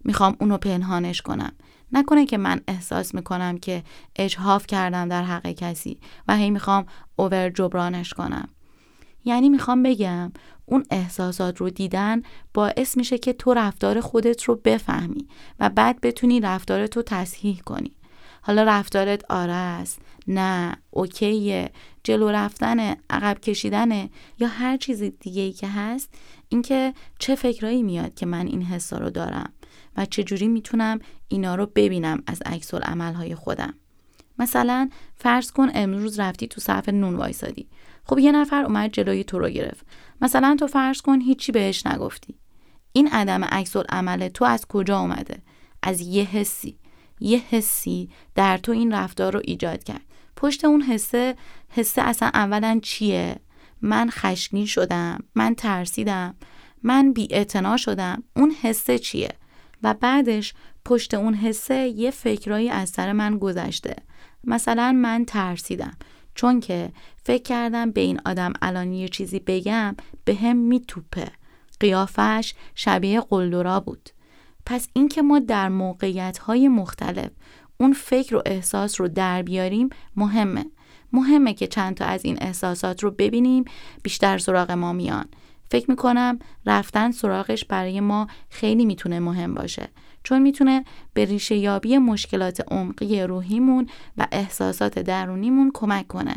میخوام اونو پنهانش کنم. نکنه که من احساس میکنم که اجحاف کردم در حق کسی و هی میخوام اوور جبرانش کنم. یعنی میخوام بگم اون احساسات رو دیدن باعث میشه که تو رفتار خودت رو بفهمی و بعد بتونی رفتارت رو تصحیح کنی. حالا رفتارت آره است، نه، اوکیه، جلو رفتنه، عقب کشیدنه یا هر چیز دیگه‌ای که هست، اینکه چه فکرایی میاد که من این حسا رو دارم و چجوری میتونم اینا رو ببینم از عکس‌العمل‌های خودم. مثلا فرض کن امروز رفتی تو صف نون وایسادی. خب یه نفر اومد جلوی تو رو گرفت. مثلا تو فرض کن هیچی بهش نگفتی. این عدم عکس‌العمل تو از کجا اومده؟ از یه حسی در تو این رفتار رو ایجاد کرد. پشت اون حسه اصلا اولا چیه؟ من خشمگین شدم، من ترسیدم، من بی‌اعتنا شدم. اون حسه چیه؟ و بعدش پشت اون حسه یه فکرایی از سر من گذشته. مثلا من ترسیدم چون که فکر کردم به این آدم الان یه چیزی بگم به هم میتوپه. قیافش شبیه قلدرا بود. پس این که ما در موقعیت‌های مختلف اون فکر و احساس رو در بیاریم مهمه که چند تا از این احساسات رو ببینیم بیشتر سراغ ما میان. فکر میکنم رفتن سراغش برای ما خیلی میتونه مهم باشه، چون میتونه به ریشه یابی مشکلات عمقی روحیمون و احساسات درونیمون کمک کنه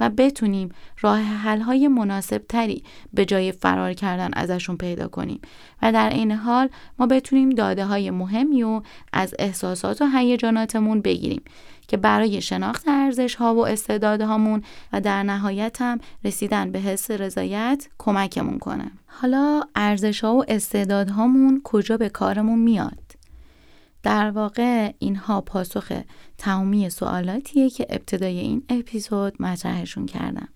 و بتونیم راه حل‌های مناسب تری به جای فرار کردن ازشون پیدا کنیم و در این حال ما بتونیم داده‌های مهمی رو از احساسات و هیجاناتمون بگیریم که برای شناخت ارزش‌ها و استعدادهامون و در نهایت هم رسیدن به حس رضایت کمکمون کنه. حالا ارزش‌ها و استعدادهامون کجا به کارمون میاد؟ در واقع اینها پاسخ تمامی سوالاتیه که ابتدای این اپیزود مطرحشون کردم.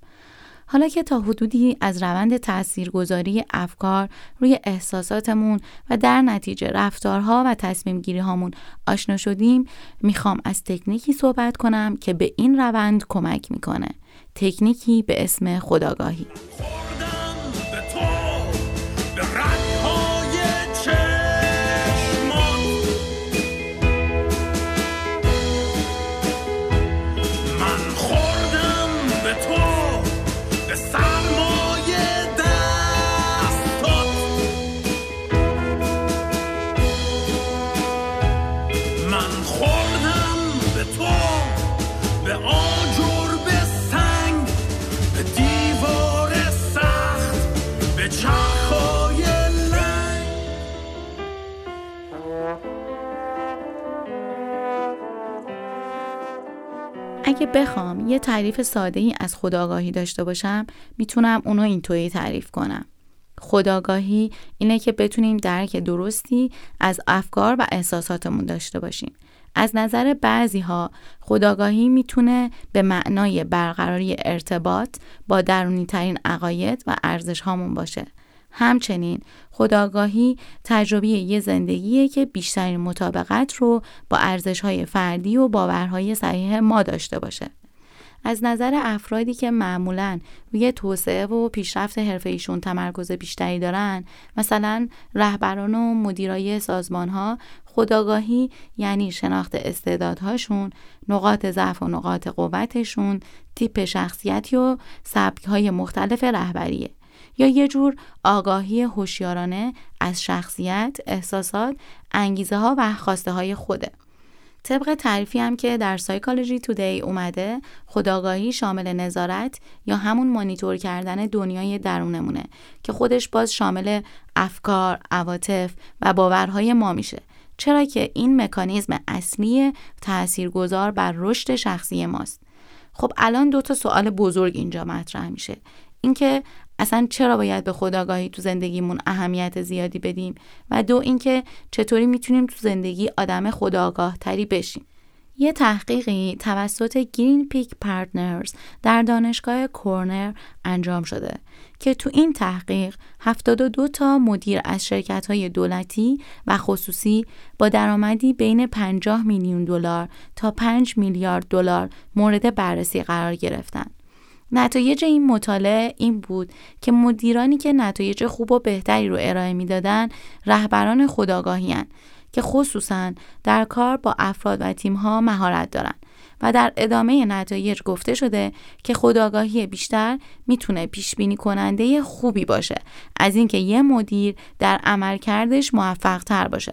حالا که تا حدودی از روند تاثیرگذاری افکار روی احساساتمون و در نتیجه رفتارها و تصمیم گیری هامون آشنا شدیم، میخوام از تکنیکی صحبت کنم که به این روند کمک میکنه. تکنیکی به اسم خودآگاهی. اگه بخوام یه تعریف ساده‌ای از خودآگاهی داشته باشم، میتونم اونو اینطوری تعریف کنم. خودآگاهی اینه که بتونیم درک درستی از افکار و احساساتمون داشته باشیم. از نظر بعضی‌ها خودآگاهی میتونه به معنای برقراری ارتباط با درونی‌ترین عقاید و ارزش‌هامون باشه. همچنین خودآگاهی تجربه یه زندگیه که بیشترین مطابقت رو با ارزش‌های فردی و باورهای صحیح ما داشته باشه. از نظر افرادی که معمولاً روی توسعه و پیشرفت حرفه‌ایشون تمرکز بیشتری دارن، مثلا رهبران و مدیرای سازمان‌ها، خودآگاهی یعنی شناخت استعدادهاشون، نقاط ضعف و نقاط قوتشون، تیپ شخصیتی و سبک‌های مختلف رهبریه. یا یه جور آگاهی هوشیارانه از شخصیت، احساسات، انگیزه ها و خواسته های خوده. طبق تعریفی هم که در سایکولوژی تودی اومده، خودآگاهی شامل نظارت یا همون مانیتور کردن دنیای درونمونه که خودش باز شامل افکار، عواطف و باورهای ما میشه، چرا که این مکانیزم اصلی تاثیرگذار بر رشد شخصی ماست. خب الان دو تا سوال بزرگ اینجا مطرح میشه. اینکه اصلا چرا باید به خودآگاهی تو زندگیمون اهمیت زیادی بدیم و دو اینکه چطوری میتونیم تو زندگی آدم خودآگاه تری بشیم. یه تحقیقی توسط گرین پیک پارتنرز در دانشگاه کورنر انجام شده که تو این تحقیق 72 تا مدیر از شرکت‌های دولتی و خصوصی با درآمدی بین 50 میلیون دلار تا 5 میلیارد دلار مورد بررسی قرار گرفتن. نتایج این مطالعه این بود که مدیرانی که نتایج خوب و بهتری رو ارائه میدادن رهبران خودآگاهی هستند که خصوصاً در کار با افراد و تیم‌ها مهارت دارند و در ادامه نتایج گفته شده که خودآگاهی بیشتر میتونه پیشبینی کننده خوبی باشه از اینکه یه مدیر در عملکردش موفق تر باشه.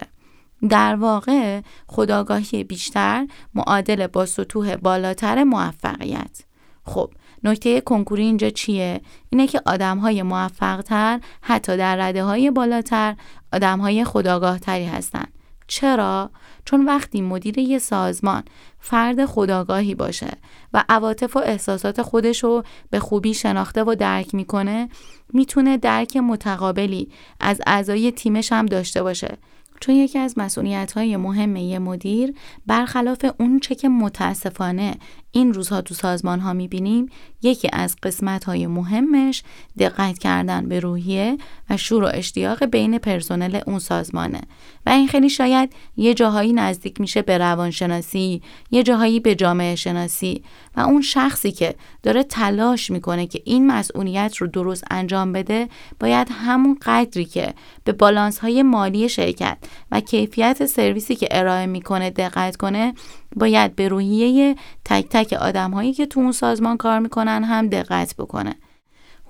در واقع خودآگاهی بیشتر معادل با سطوح بالاتر موفقیت. خب نکته کنکوری اینجا چیه؟ اینه که آدم‌های موفق‌تر حتی در رده‌های بالاتر آدم‌های خودآگاه‌تری هستن. چرا؟ چون وقتی مدیر یه سازمان فرد خودآگاهی باشه و عواطف و احساسات خودش رو به خوبی شناخته و درک میکنه، میتونه درک متقابلی از اعضای تیمش هم داشته باشه. چون یکی از مسئولیت‌های مهم یه مدیر برخلاف اون چه که متاسفانه این روزها تو سازمان‌ها می‌بینیم، یکی از قسمت‌های مهمش دقت کردن به روحیه و شور و اشتیاق بین پرسنل اون سازمانه و این خیلی شاید یه جاهایی نزدیک میشه به روانشناسی، یه جاهایی به جامعه شناسی و اون شخصی که داره تلاش می‌کنه که این مسئولیت رو درست انجام بده، باید همون قدری که به بالانس‌های مالی شرکت و کیفیت سرویسی که ارائه میکنه دقت کنه، باید به روحیه تک تک آدم‌هایی که تو اون سازمان کار میکنن هم دقت بکنه.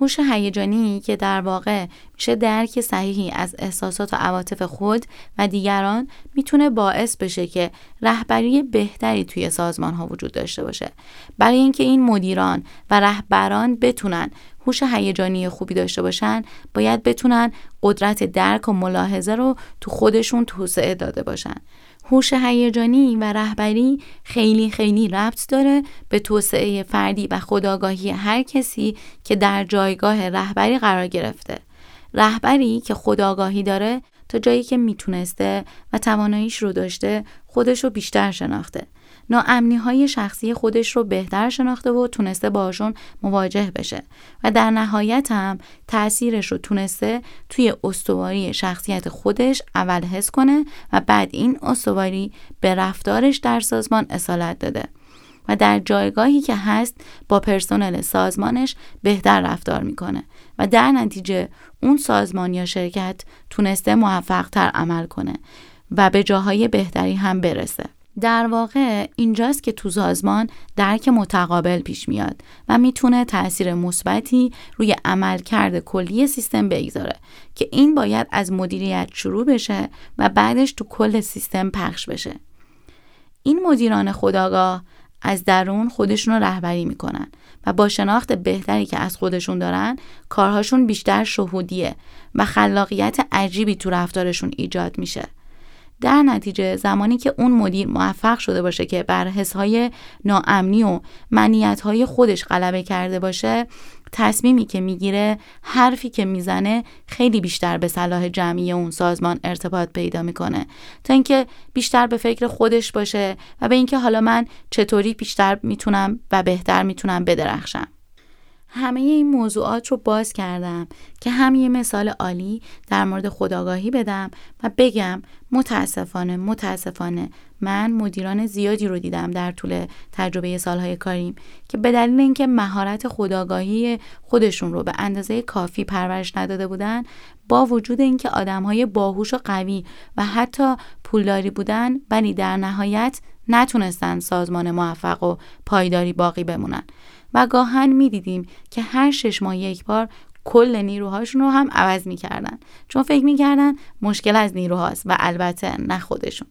هوش هیجانی که در واقع میشه درک صحیحی از احساسات و عواطف خود و دیگران، میتونه باعث بشه که رهبری بهتری توی سازمان‌ها وجود داشته باشه. برای اینکه این مدیران و رهبران بتونن هوش هیجانی خوبی داشته باشن، باید بتونن قدرت درک و ملاحظه رو تو خودشون توسعه داده باشن. هوش هیجانی و رهبری خیلی خیلی ربط داره به توسعه فردی و خودآگاهی هر کسی که در جایگاه رهبری قرار گرفته. رهبری که خودآگاهی داره، تا جایی که میتونسته و تواناییش رو داشته، خودش رو بیشتر شناخته، ناامنی‌های شخصی خودش رو بهتر شناخته و تونسته باشون مواجه بشه و در نهایت هم تأثیرش رو تونسته توی استواری شخصیت خودش اول حس کنه و بعد این استواری به رفتارش در سازمان اصالت داده و در جایگاهی که هست با پرسنل سازمانش بهتر رفتار میکنه و در نتیجه اون سازمان یا شرکت تونسته موفق‌تر عمل کنه و به جاهای بهتری هم برسه. در واقع اینجاست که تو سازمان درک متقابل پیش میاد و میتونه تأثیر مثبتی روی عملکرد کلی سیستم بگذاره که این باید از مدیریت شروع بشه و بعدش تو کل سیستم پخش بشه. این مدیران خودآگاه از درون خودشون رو رهبری میکنن و با شناخت بهتری که از خودشون دارن، کارهاشون بیشتر شهودیه و خلاقیت عجیبی تو رفتارشون ایجاد میشه. در نتیجه زمانی که اون مدیر موفق شده باشه که بر حسهای ناامنی و منیتهای خودش غلبه کرده باشه، تصمیمی که میگیره، حرفی که میزنه، خیلی بیشتر به صلاح جمعی اون سازمان ارتباط پیدا میکنه تا اینکه بیشتر به فکر خودش باشه و به اینکه حالا من چطوری بیشتر میتونم و بهتر میتونم بدرخشم. همه این موضوعات رو باز کردم که هم یه مثال عالی در مورد خودآگاهی بدم و بگم متاسفانه من مدیران زیادی رو دیدم در طول تجربه سالهای کاریم که به دلیل اینکه مهارت خودآگاهی خودشون رو به اندازه کافی پرورش نداده بودن، با وجود اینکه آدم‌های باهوش و قوی و حتی پولداری بودن، ولی در نهایت نتونستن سازمان موفق و پایداری باقی بمونن و گاهن میدیدیم که هر 6 ماه یک بار کل نیروهاشون رو هم عوض میکردن، چون فکر میکردن مشکل از نیروهاست و البته نه خودشون.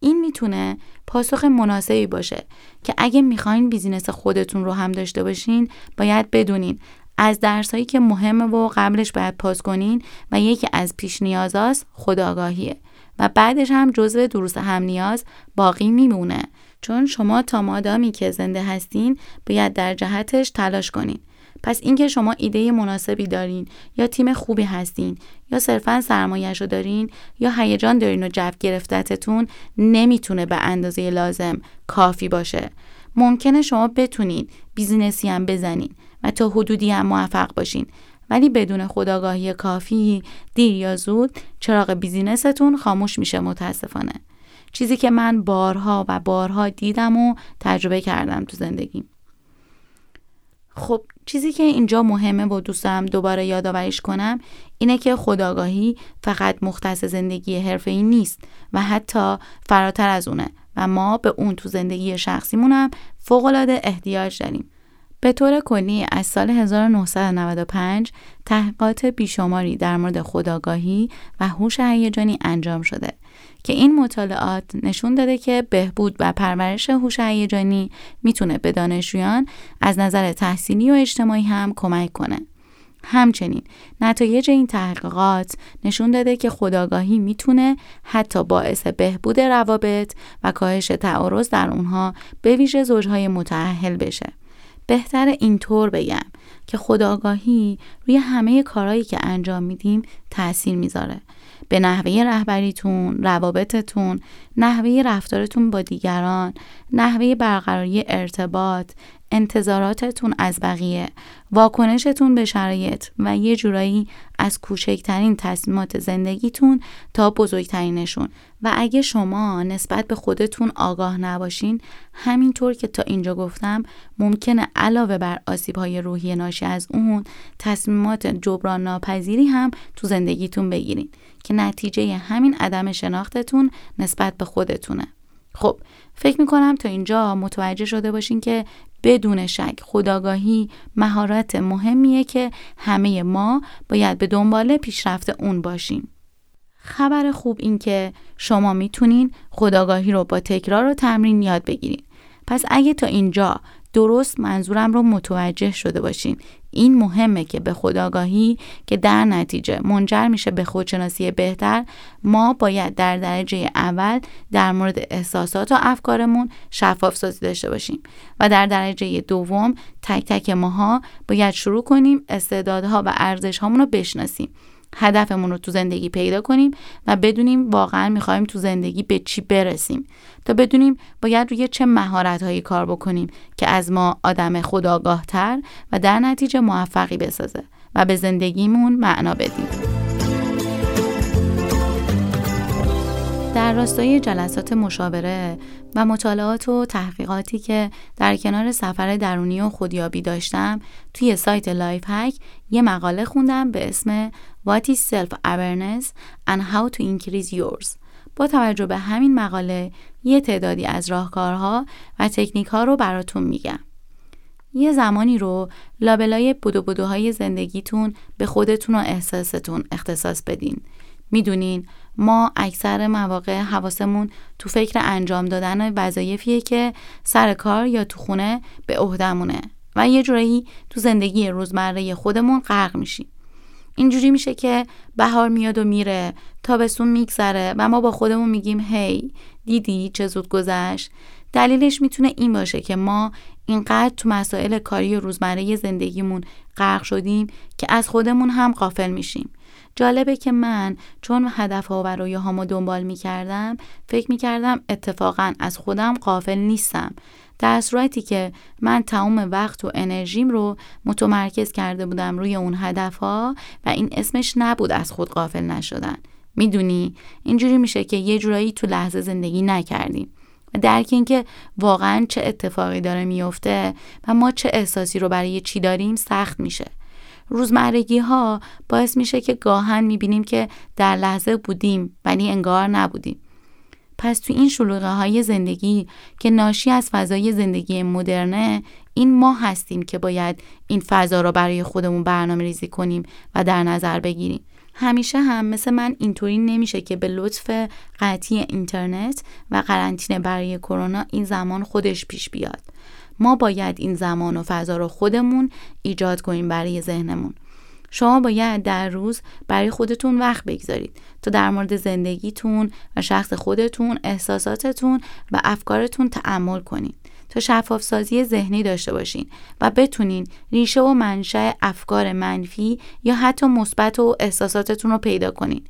این میتونه پاسخ مناسبی باشه که اگه میخواین بیزینس خودتون رو هم داشته باشین، باید بدونین از درسایی که مهمه و قبلش باید پاس کنین و یکی از پیش نیازاست خودآگاهیه و بعدش هم جزء دروس هم نیاز باقی میمونه، چون شما تا مادامی که زنده هستین باید در جهتش تلاش کنین. پس اینکه شما ایده مناسبی دارین یا تیم خوبی هستین یا صرفا سرمایه‌شو دارین یا هیجان دارین و جو گرفتتتون، نمیتونه به اندازه لازم کافی باشه. ممکنه شما بتونین بیزینسی هم بزنین و تا حدودی هم موفق باشین، ولی بدون خودآگاهی کافی دیر یا زود چراغ بیزینستون خاموش میشه. متاسفانه چیزی که من بارها دیدم و تجربه کردم تو زندگیم. خب چیزی که اینجا مهمه و دوستم دوباره یادآوریش کنم اینه که خودآگاهی فقط مختص زندگی حرفه‌ای نیست و حتی فراتر از اونه و ما به اون تو زندگی شخصیمون هم فوق‌العاده احتیاج داریم. به طور کلی از سال 1995 تحقیقات بیشماری در مورد خودآگاهی و هوش هیجانی انجام شده که این مطالعات نشون داده که بهبود و پرورش هوش هیجانی میتونه به دانشجویان از نظر تحصیلی و اجتماعی هم کمک کنه. همچنین نتایج این تحقیقات نشون داده که خودآگاهی میتونه حتی باعث بهبود روابط و کاهش تعارض در اونها به ویژه زوجهای متأهل بشه. بهتر اینطور بگم که خودآگاهی روی همه کارهایی که انجام میدیم تأثیر میذاره. به نحوه رهبریتون، روابطتون، نحوه رفتارتون با دیگران، نحوه برقراری ارتباط، انتظاراتتون از بقیه، واکنشتون به شرایط و یه جورایی از کوچکترین تصمیمات زندگیتون تا بزرگترینشون. و اگه شما نسبت به خودتون آگاه نباشین، همینطور که تا اینجا گفتم ممکنه علاوه بر آسیب‌های روحی ناشی از اون تصمیمات جبران ناپذیری هم تو زندگیتون بگیرین که نتیجه همین عدم شناختتون نسبت به خودتونه. خب فکر میکنم تا اینجا متوجه شده باشین که بدون شک خودآگاهی مهارت مهمیه که همه ما باید به دنبال پیشرفت اون باشیم. خبر خوب این که شما میتونین خودآگاهی رو با تکرار و تمرین یاد بگیرین. پس اگه تا اینجا درست منظورم رو متوجه شده باشین، این مهمه که به خودآگاهی که در نتیجه منجر میشه به خودشناسی بهتر، ما باید در درجه اول در مورد احساسات و افکارمون شفاف سازی داشته باشیم و در درجه دوم تک تک ماها باید شروع کنیم استعدادها و ارزش‌هامون رو بشناسیم، هدفمون رو تو زندگی پیدا کنیم و بدونیم واقعا میخوایم تو زندگی به چی برسیم تا بدونیم باید روی چه مهارت‌هایی کار بکنیم که از ما آدم خودآگاه‌تر و در نتیجه موفقی بسازه و به زندگیمون معنا بدیم. در راستای جلسات مشاوره و مطالعات و تحقیقاتی که در کنار سفر درونی و خودیابی داشتم، توی سایت لایف هک یه مقاله خوندم به اسم What is Self-Awareness and How to Increase Yours. با توجه به همین مقاله یه تعدادی از راهکارها و تکنیک‌ها رو براتون میگم. یه زمانی رو لابلای بدوبدوهای زندگیتون به خودتون و احساستون اختصاص بدین. میدونین ما اکثر مواقع حواسمون تو فکر انجام دادن وظایفیه که سر کار یا تو خونه به عهدمونه و یه جورایی تو زندگی روزمره خودمون غرق میشیم. اینجوری میشه که بهار میاد و میره، تابستون میگذره و ما با خودمون میگیم هی دیدی چه زود گذشت. دلیلش میتونه این باشه که ما اینقدر تو مسائل کاری روزمره زندگیمون غرق شدیم که از خودمون هم غافل میشیم. جالبه که من چون هدف‌ها و رویاهامو دنبال می‌کردم، فکر می‌کردم اتفاقاً از خودم غافل نیستم، در صورتی که من تمام وقت و انرژیم رو متمرکز کرده بودم روی اون هدف‌ها و این اسمش نبود از خود غافل نشدن. میدونی اینجوری میشه که یه جورایی تو لحظه زندگی نکردیم و درک این که واقعاً چه اتفاقی داره میفته و ما چه احساسی رو برای چی داریم سخت میشه. روزمرگی ها باعث میشه که گاهن میبینیم که در لحظه بودیم ولی انگار نبودیم. پس تو این شلوغه های زندگی که ناشی از فضای زندگی مدرنه، این ما هستیم که باید این فضا رو برای خودمون برنامه ریزی کنیم و در نظر بگیریم. همیشه هم مثل من اینطوری نمیشه که به لطف قطعی اینترنت و قرنطینه برای کرونا این زمان خودش پیش بیاد. ما باید این زمان و فضا رو خودمون ایجاد کنیم برای ذهنمون. شما باید در روز برای خودتون وقت بگذارید تا در مورد زندگیتون و شخص خودتون، احساساتتون و افکارتون تأمل کنید تا شفافسازی ذهنی داشته باشین و بتونین ریشه و منشأ افکار منفی یا حتی مثبت و احساساتتون رو پیدا کنین.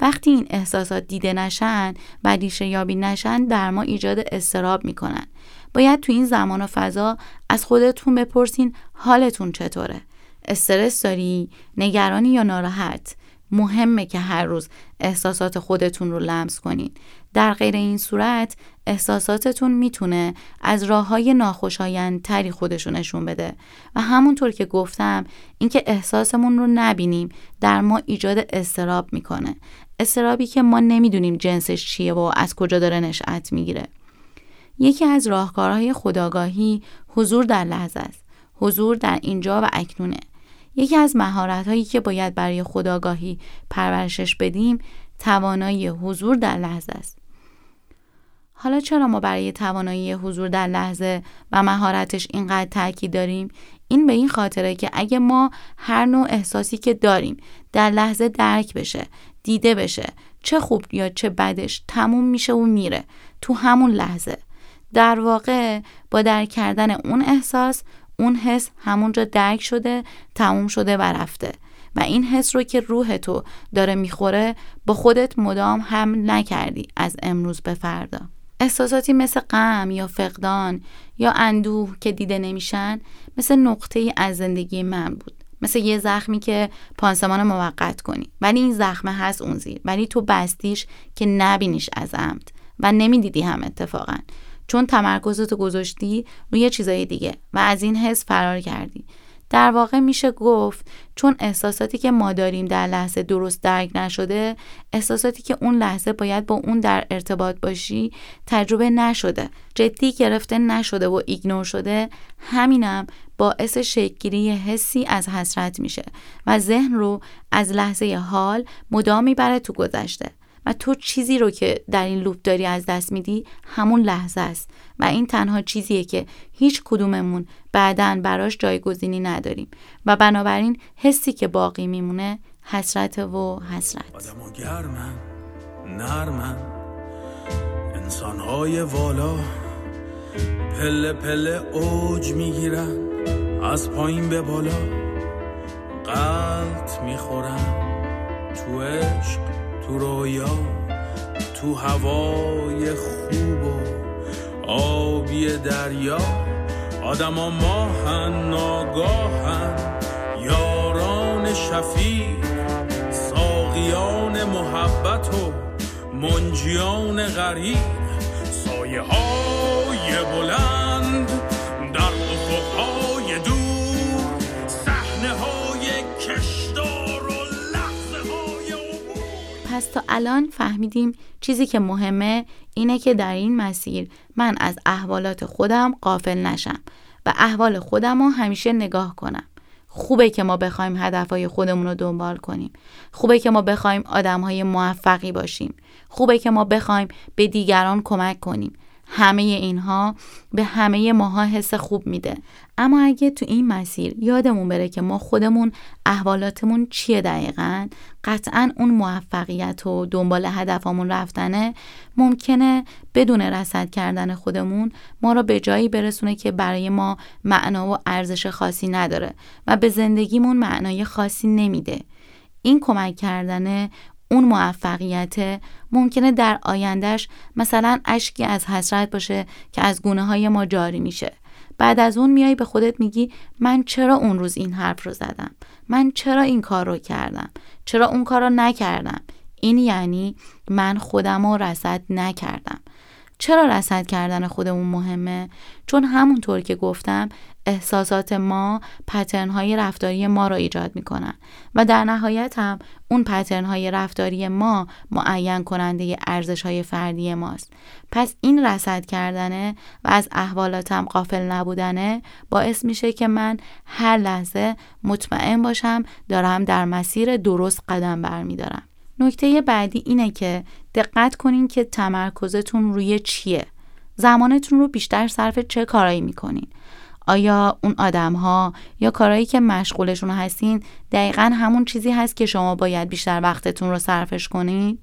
وقتی این احساسات دیده نشن و ریشه یابی نشن، در ما ایجاد اضطراب میکنن. باید تو این زمان و فضا از خودتون بپرسین حالتون چطوره؟ استرس داری؟ نگرانی یا ناراحت؟ مهمه که هر روز احساسات خودتون رو لمس کنین. در غیر این صورت احساساتتون میتونه از راه‌های ناخوشایندتری خودشو نشون بده و همونطور که گفتم اینکه احساسمون رو نبینیم در ما ایجاد اضطراب میکنه. اضطرابی که ما نمیدونیم جنسش چیه و از کجا داره نشأت میگیره. یکی از راهکارهای خودآگاهی حضور در لحظه است. حضور در اینجا و اکنونه. یکی از مهارت‌هایی که باید برای خودآگاهی پرورشش بدیم، توانایی حضور در لحظه است. حالا چرا ما برای توانایی حضور در لحظه و مهارتش اینقدر تاکید داریم؟ این به این خاطره که اگه ما هر نوع احساسی که داریم در لحظه درک بشه، دیده بشه، چه خوب یا چه بدش تموم میشه و میره تو همون لحظه. در واقع با درک کردن اون احساس، اون حس همونجا درک شده، تموم شده و رفته. و این حس رو که روح تو داره میخوره با خودت مدام هم نکردی از امروز به فردا. احساساتی مثل غم یا فقدان یا اندوه که دیده نمیشن مثل نقطه‌ای از زندگی من بود. مثل یه زخمی که پانسمان موقت کنی، ولی این زخم هست اون زیر، ولی تو بستیش که نبینیش از عمد و نمیدیدی هم اتفاقا، چون تمرکزتو گذاشتی روی چیزای دیگه و از این حس فرار کردی. در واقع میشه گفت چون احساساتی که ما داریم در لحظه درست درک نشده، احساساتی که اون لحظه باید با اون در ارتباط باشی تجربه نشده، جدی گرفته نشده و ایگنور شده، همینم باعث شکل‌گیری حسی از حسرت میشه و ذهن رو از لحظه حال مدام میبره تو گذشته و تو چیزی رو که در این لوپ داری از دست میدی همون لحظه است و این تنها چیزیه که هیچ کدوممون بعداً براش جایگزینی نداریم و بنابراین حسی که باقی میمونه حسرت و حسرت. آدمو گرمن، نرمن، انسانهای والا پله پله اوج میگیرن، از پایین به بالا غلط میخورن، تو عشق، تو رویا، تو هوای خوب و آبی دریا. آدم ها ماهن، ناگاهن، یاران شفیق، ساقیان محبت و منجیان غریب، سایه های بلند در افقهای دور، صحنه های کشدار. پس تا الان فهمیدیم چیزی که مهمه اینه که در این مسیر من از احوالات خودم غافل نشم و احوال خودم رو همیشه نگاه کنم. خوبه که ما بخوایم هدفهای خودمون رو دنبال کنیم. خوبه که ما بخوایم آدمهای موفقی باشیم. خوبه که ما بخوایم به دیگران کمک کنیم. همه اینها به همه ماها حس خوب میده. اما اگه تو این مسیر یادمون بره که ما خودمون احوالاتمون چیه دقیقاً، قطعاً اون موفقیت و دنبال هدفمون رفتنه ممکنه بدون رصد کردن خودمون ما را به جایی برسونه که برای ما معنا و ارزش خاصی نداره و به زندگیمون معنای خاصی نمیده. این کمک کردنه، اون موفقیت ممکنه در آیندهش مثلا اشکی از حسرت باشه که از گونه های ما جاری میشه. بعد از اون میای به خودت میگی من چرا اون روز این حرف رو زدم؟ من چرا این کار رو کردم؟ چرا اون کار رو نکردم؟ این یعنی من خودم رو رصد نکردم. چرا رصد کردن خودمون مهمه؟ چون همونطور که گفتم احساسات ما پترن‌های رفتاری ما رو ایجاد می‌کنن و در نهایت هم اون پترن‌های رفتاری ما معین کننده ارزش‌های فردی ماست. پس این رصد کردنه و از احوالاتم غافل نبودنه باعث میشه که من هر لحظه مطمئن باشم دارم در مسیر درست قدم برمی‌دارم. نکته بعدی اینه که دقت کنین که تمرکزتون روی چیه؟ زمانتون رو بیشتر صرف چه کارایی می‌کنین؟ آیا اون آدم‌ها یا کارهایی که مشغولشون هستین دقیقاً همون چیزی هست که شما باید بیشتر وقتتون رو صرفش کنید؟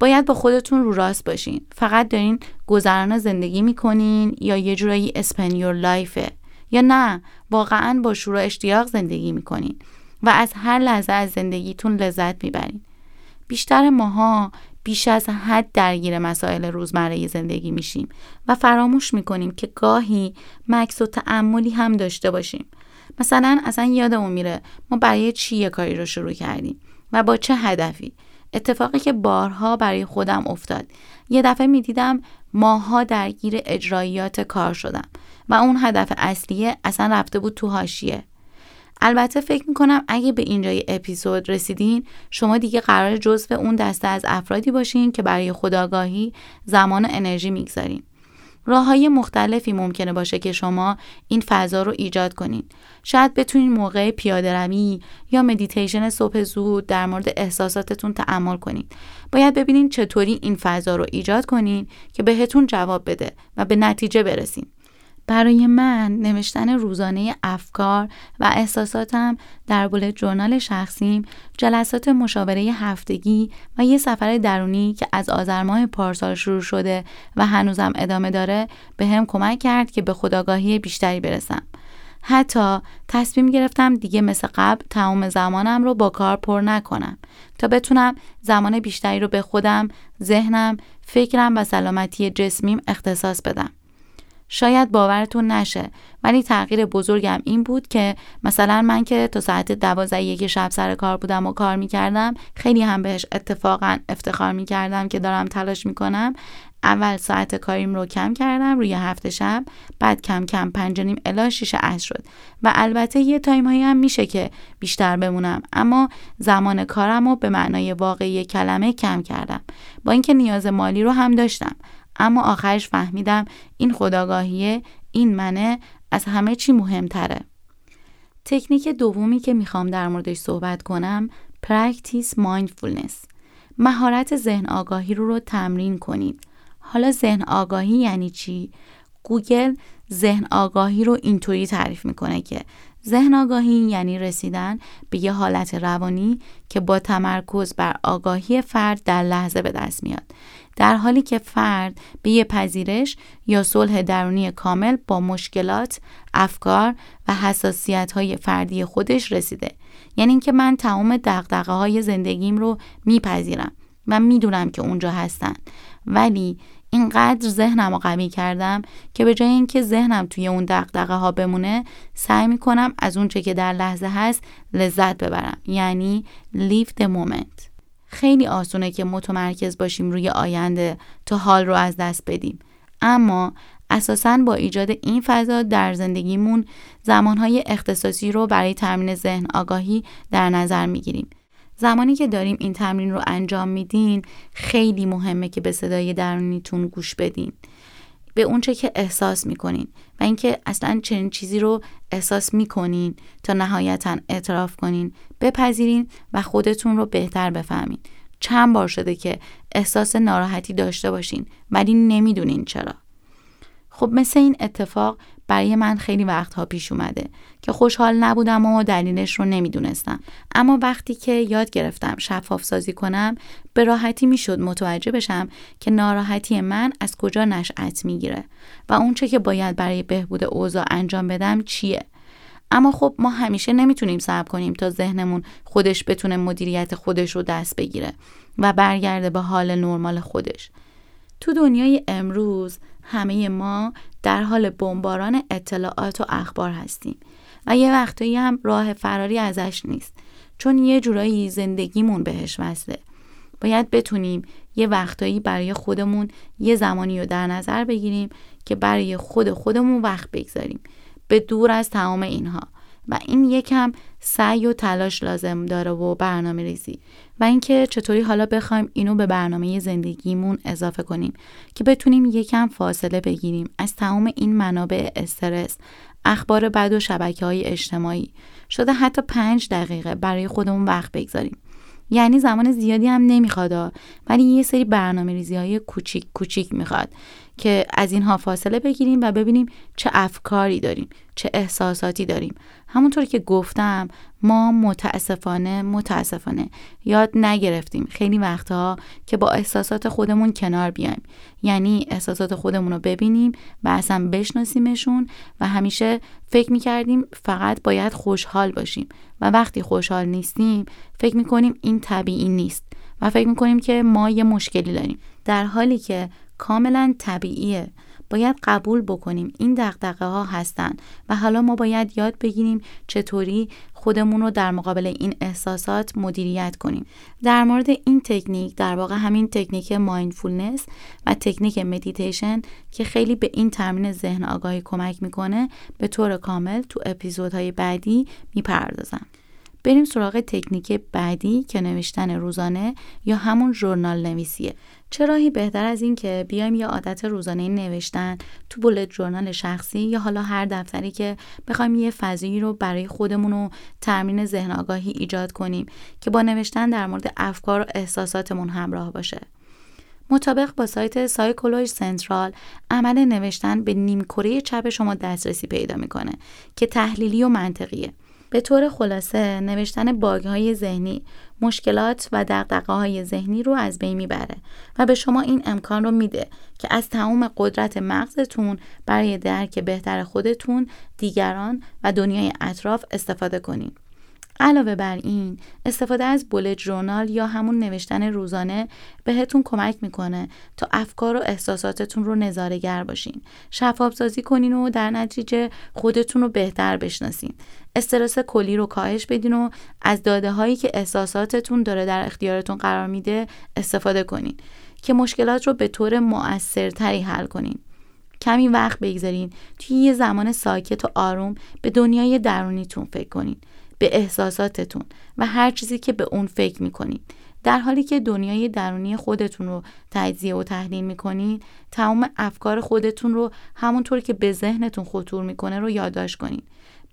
باید با خودتون رو راست باشین. فقط دارین گذران زندگی می‌کنین یا یه جورایی اسپنیور لایفه؟ یا نه، واقعاً با شور و اشتیاق زندگی می‌کنین و از هر لحظه از زندگیتون لذت می‌برین؟ بیشتر ماها بیش از حد درگیر مسائل روزمره زندگی میشیم و فراموش میکنیم که گاهی مکث و تأملی هم داشته باشیم. مثلا اصلا یادمون میره ما برای چی یه کاری رو شروع کردیم و با چه هدفی. اتفاقی که بارها برای خودم افتاد، یه دفعه میدیدم ماها درگیر اجرایات کار شدم و اون هدف اصلیه اصلا رفته بود تو حاشیه. البته فکر میکنم اگه به اینجای اپیزود رسیدین شما دیگه قرار جزو اون دسته از افرادی باشین که برای خودآگاهی زمان و انرژی میگذارین. راه‌های مختلفی ممکنه باشه که شما این فضا رو ایجاد کنین. شاید بتونین موقع پیاده‌روی یا مدیتیشن صبح زود در مورد احساساتتون تعامل کنین. باید ببینین چطوری این فضا رو ایجاد کنین که بهتون جواب بده و به نتیجه برسین. برای من نوشتن روزانه افکار و احساساتم در بولت جورنال شخصیم، جلسات مشاوره هفتگی و یه سفر درونی که از آذرماه پارسال شروع شده و هنوزم ادامه داره به هم کمک کرد که به خودآگاهی بیشتری برسم. حتی تصمیم گرفتم دیگه مثل قبل تمام زمانم رو با کار پر نکنم تا بتونم زمان بیشتری رو به خودم، ذهنم، فکرم و سلامتی جسمیم اختصاص بدم. شاید باورتون نشه ولی تغییر بزرگم این بود که مثلا من که تا ساعت 12 شب سر کار بودم و کار میکردم، خیلی هم بهش اتفاقا افتخار میکردم که دارم تلاش میکنم. اول ساعت کاریم رو کم کردم روی 7 شب، بعد کم کم 5 و نیم الی 6 شد و البته یه تایم هایی هم میشه که بیشتر بمونم، اما زمان کارم رو به معنای واقعی کلمه کم کردم، با اینکه نیاز مالی رو هم داشتم. اما آخرش فهمیدم این خودآگاهیه، این منه، از همه چی مهمتره. تکنیک دومی که میخوام در موردش صحبت کنم، Practice Mindfulness. مهارت ذهن آگاهی رو تمرین کنید. حالا ذهن آگاهی یعنی چی؟ گوگل ذهن آگاهی رو اینطوری تعریف میکنه که ذهن آگاهی یعنی رسیدن به یه حالت روانی که با تمرکز بر آگاهی فرد در لحظه به دست میاد، در حالی که فرد به یه پذیرش یا صلح درونی کامل با مشکلات، افکار و حساسیت‌های فردی خودش رسیده. یعنی اینکه من تمام دغدغه‌های زندگیم رو میپذیرم. من میدونم که اونجا هستن، ولی اینقدر ذهنم رو قوی کردم که به جای اینکه ذهنم توی اون دغدغه‌ها بمونه، سعی میکنم از اون چه که در لحظه هست لذت ببرم. یعنی live the moment. خیلی آسونه که متمرکز باشیم روی آینده تا حال رو از دست بدیم، اما اساساً با ایجاد این فضا در زندگیمون زمانهای اختصاصی رو برای تمرین ذهن آگاهی در نظر میگیریم. زمانی که داریم این تمرین رو انجام میدین، خیلی مهمه که به صدای درونیتون گوش بدین، به اونچه که احساس میکنین و اینکه اصلا چنین چیزی رو احساس میکنین تا نهایتاً اعتراف کنین، بپذیرین و خودتون رو بهتر بفهمین. چند بار شده که احساس ناراحتی داشته باشین ولی نمیدونین چرا؟ خب مثل این اتفاق برای من خیلی وقتها پیش اومده که خوشحال نبودم و دلیلش رو نمیدونستم، اما وقتی که یاد گرفتم شفاف سازی کنم، به راحتی میشد متوجه بشم که ناراحتی من از کجا نشأت میگیره و اون چه که باید برای بهبود اوضاع انجام بدم چیه. اما خب ما همیشه نمیتونیم صبر کنیم تا ذهنمون خودش بتونه مدیریت خودش رو دست بگیره و برگرده به حال نرمال خودش. تو دنیای امروز همه ما در حال بمباران اطلاعات و اخبار هستیم و یه وقتایی هم راه فراری ازش نیست، چون یه جورایی زندگیمون بهش وصله. باید بتونیم یه وقتایی برای خودمون یه زمانی رو در نظر بگیریم که برای خودمون وقت بگذاریم، به دور از تمام اینها، و این یکم سعی و تلاش لازم داره و برنامه ریزی و اینکه چطوری حالا بخوایم اینو به برنامه زندگیمون اضافه کنیم که بتونیم یکم فاصله بگیریم از تمام این منابع استرس، اخبار بد و شبکه‌های اجتماعی. شده حتی 5 دقیقه برای خودمون وقت بگذاریم. یعنی زمان زیادی هم نمیخواد، ولی یه سری برنامه‌ریزی‌های کوچیک میخواد که از اینها فاصله بگیریم و ببینیم چه افکاری داریم، چه احساساتی داریم. همونطور که گفتم ما متاسفانه یاد نگرفتیم خیلی وقتها که با احساسات خودمون کنار بیایم. یعنی احساسات خودمون رو ببینیم و اصلا بشناسیمشون و همیشه فکر میکردیم فقط باید خوشحال باشیم و وقتی خوشحال نیستیم فکر میکنیم این طبیعی نیست و فکر میکنیم که ما یه مشکلی داریم، در حالی که کاملا طبیعیه. باید قبول بکنیم این دغدغه ها هستن و حالا ما باید یاد بگیریم چطوری خودمون رو در مقابل این احساسات مدیریت کنیم. در مورد این تکنیک، در واقع همین تکنیک مایندفولنس و تکنیک مدیتیشن که خیلی به این تمرین ذهن آگاهی کمک میکنه، به طور کامل تو اپیزودهای بعدی میپردازم. بریم سراغ تکنیک بعدی که نوشتن روزانه یا همون ژورنال نویسیه. چه راهی بهتر از این که بیایم یه عادت روزانه نوشتن تو بولت ژورنال شخصی یا حالا هر دفتری که بخوایم یه فضایی رو برای خودمون و تمرین ذهن آگاهی ایجاد کنیم که با نوشتن در مورد افکار و احساساتمون همراه باشه. مطابق با سایت سایکولوژی سنترال، عمل نوشتن به نیمکره چپ شما دسترسی پیدا میکنه که تحلیلی و منطقیه. به طور خلاصه نوشتن باگ‌های ذهنی، مشکلات و دغدغه‌های ذهنی رو از بین میبره و به شما این امکان رو میده که از تمام قدرت مغزتون برای درک بهتر خودتون، دیگران و دنیای اطراف استفاده کنین. علاوه بر این، استفاده از بولت ژورنال یا همون نوشتن روزانه بهتون کمک میکنه تا افکار و احساساتتون رو نظاره‌گر باشین، شفاف‌سازی کنین و در نتیجه خودتون رو بهتر بشناسین، استرس کلی رو کاهش بدین و از داده هایی که احساساتتون داره در اختیارتون قرار میده استفاده کنین که مشکلات رو به طور مؤثرتری حل کنین. کمی وقت بگذارین توی یه زمان ساکت و آروم به دنیای درونیتون فکر کنین، به احساساتتون و هر چیزی که به اون فکر میکنین. در حالی که دنیای درونی خودتون رو تجزیه و تحلیل میکنین، تمام افکار خودتون رو همونطور که به ذهنتون خطور میکنه رو یادداشت کنین.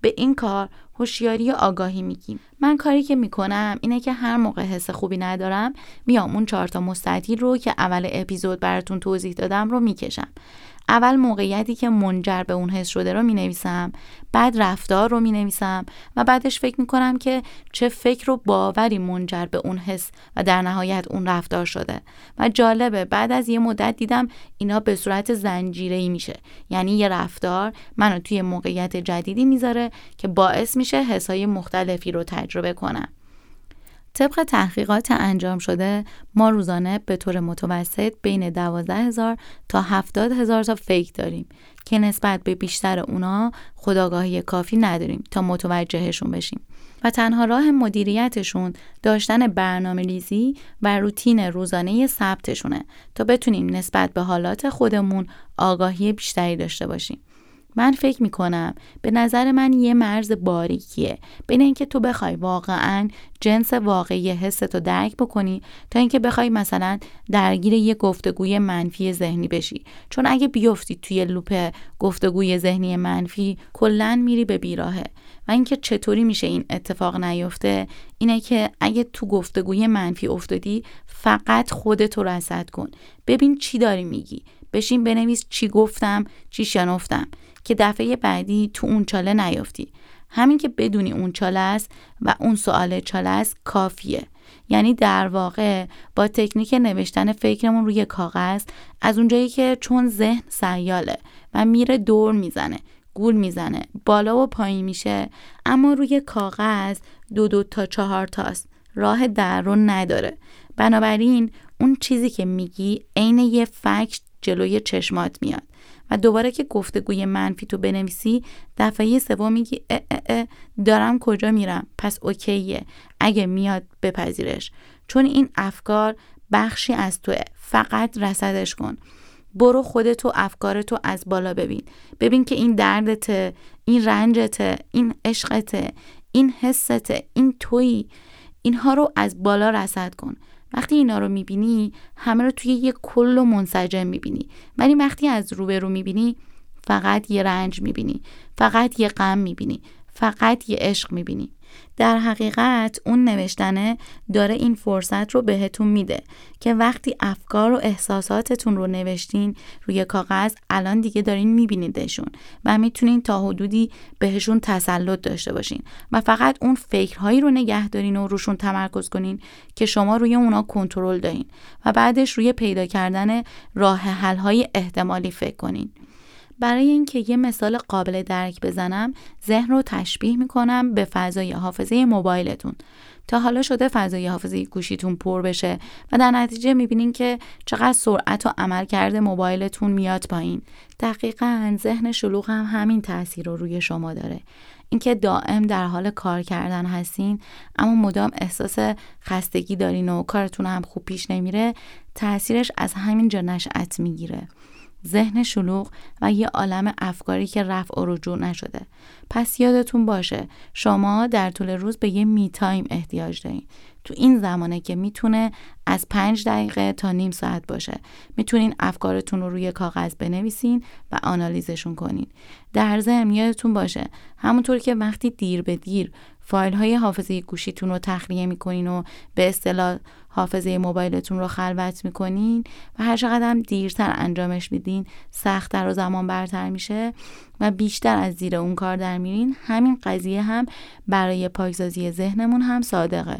به این کار هوشیاری و آگاهی میگیم. من کاری که میکنم اینه که هر موقع حس خوبی ندارم، میام اون 4 تا مستطیل رو که اول اپیزود براتون توضیح دادم رو میکشم. اول موقعیتی که منجر به اون حس شده رو مینویسم، بعد رفتار رو مینویسم و بعدش فکر میکنم که چه فکر و باوری منجر به اون حس و در نهایت اون رفتار شده. و جالبه بعد از یه مدت دیدم اینا به صورت زنجیره‌ای میشه، یعنی یه رفتار منو توی موقعیت جدیدی میذاره که باعث میشه حسای مختلفی رو تجربه کنم. طبق تحقیقات انجام شده، ما روزانه به طور متوسط بین 12,000 تا 70,000 تا فکر داریم که نسبت به بیشتر اونا خودآگاهی کافی نداریم تا متوجهشون بشیم و تنها راه مدیریتشون داشتن برنامه‌ریزی و روتین روزانه ثبتشونه تا بتونیم نسبت به حالات خودمون آگاهی بیشتری داشته باشیم. من فکر میکنم به نظر من یه مرز باریکیه بین اینکه تو بخوای واقعاً جنس واقعی حست رو درک بکنی تا اینکه بخوای مثلا درگیر یه گفتگوی منفی ذهنی بشی، چون اگه بیفتی توی لوپ گفتگوی ذهنی منفی کلاً میری به بیراهه. و اینکه چطوری میشه این اتفاق نیفته اینه که اگه تو گفتگوی منفی افتادی، فقط خودت رو رصد کن، ببین چی داری میگی، بشین بنویس چی گفتم، چی شنفتم که دفعه بعدی تو اون چاله نیافتی. همین که بدونی اون چاله است و اون سوال چاله است کافیه. یعنی در واقع با تکنیک نوشتن فکرمون روی کاغذ، از اونجایی که چون ذهن سیاله و میره دور میزنه، گول میزنه، بالا و پایین میشه، اما روی کاغذ 2 تا 4 تاست، راه در رو نداره. بنابراین اون چیزی که میگی عین یه فکت جلوی چشمات میاد و دوباره که گفتگوی منفی تو بنویسی، دفعه سوم میگی دارم کجا میرم، پس اوکیه، اگه میاد بپذیرش، چون این افکار بخشی از توه، فقط رصدش کن. برو خودتو، افکارتو از بالا ببین که این دردته، این رنجته، این عشقته، این حسته، این تویی. اینها رو از بالا رصد کن. وقتی اینا رو میبینی، همه رو توی یه کل و منسجم میبینی، ولی وقتی از روبرو میبینی، فقط یه رنج میبینی، فقط یه غم میبینی، فقط یه عشق میبینی. در حقیقت اون نوشتنه داره این فرصت رو بهتون میده که وقتی افکار و احساساتتون رو نوشتین روی کاغذ، الان دیگه دارین میبینیدشون و میتونین تا حدودی بهشون تسلط داشته باشین و فقط اون فکرهایی رو نگه دارین و روشون تمرکز کنین که شما روی اونا کنترل دارین و بعدش روی پیدا کردن راه حل‌های احتمالی فکر کنین. برای اینکه یه مثال قابل درک بزنم، ذهن رو تشبیه میکنم به فضای حافظه موبایلتون. تا حالا شده فضای حافظه گوشیتون پر بشه و در نتیجه میبینین که چقدر سرعت و عملکرد موبایلتون میاد پایین. دقیقاً ذهن شلوغ هم همین تأثیر رو روی شما داره. اینکه دائم در حال کار کردن هستین اما مدام احساس خستگی دارین و کارتون هم خوب پیش نمیره، تأثیرش از همین جا نشأت میگیره. ذهن شلوغ و یه عالم افکاری که رفع و رجوع نشده. پس یادتون باشه شما در طول روز به یه می تایم احتیاج دارین. تو این زمانه که میتونه از 5 دقیقه تا نیم ساعت باشه. میتونین افکارتون رو روی کاغذ بنویسین و آنالیزشون کنین. در ضمن یادتون باشه همونطور که وقتی دیر به دیر فایل های حافظه گوشیتون رو تخلیه میکنین و به اصطلاح حافظه موبایلتون رو خلوت میکنین و هر چقدر هم دیرتر انجامش میدین سخت‌تر و زمان برتر میشه و بیشتر از زیر اون کار در میرین. همین قضیه هم برای پاکسازی ذهنمون هم صادقه.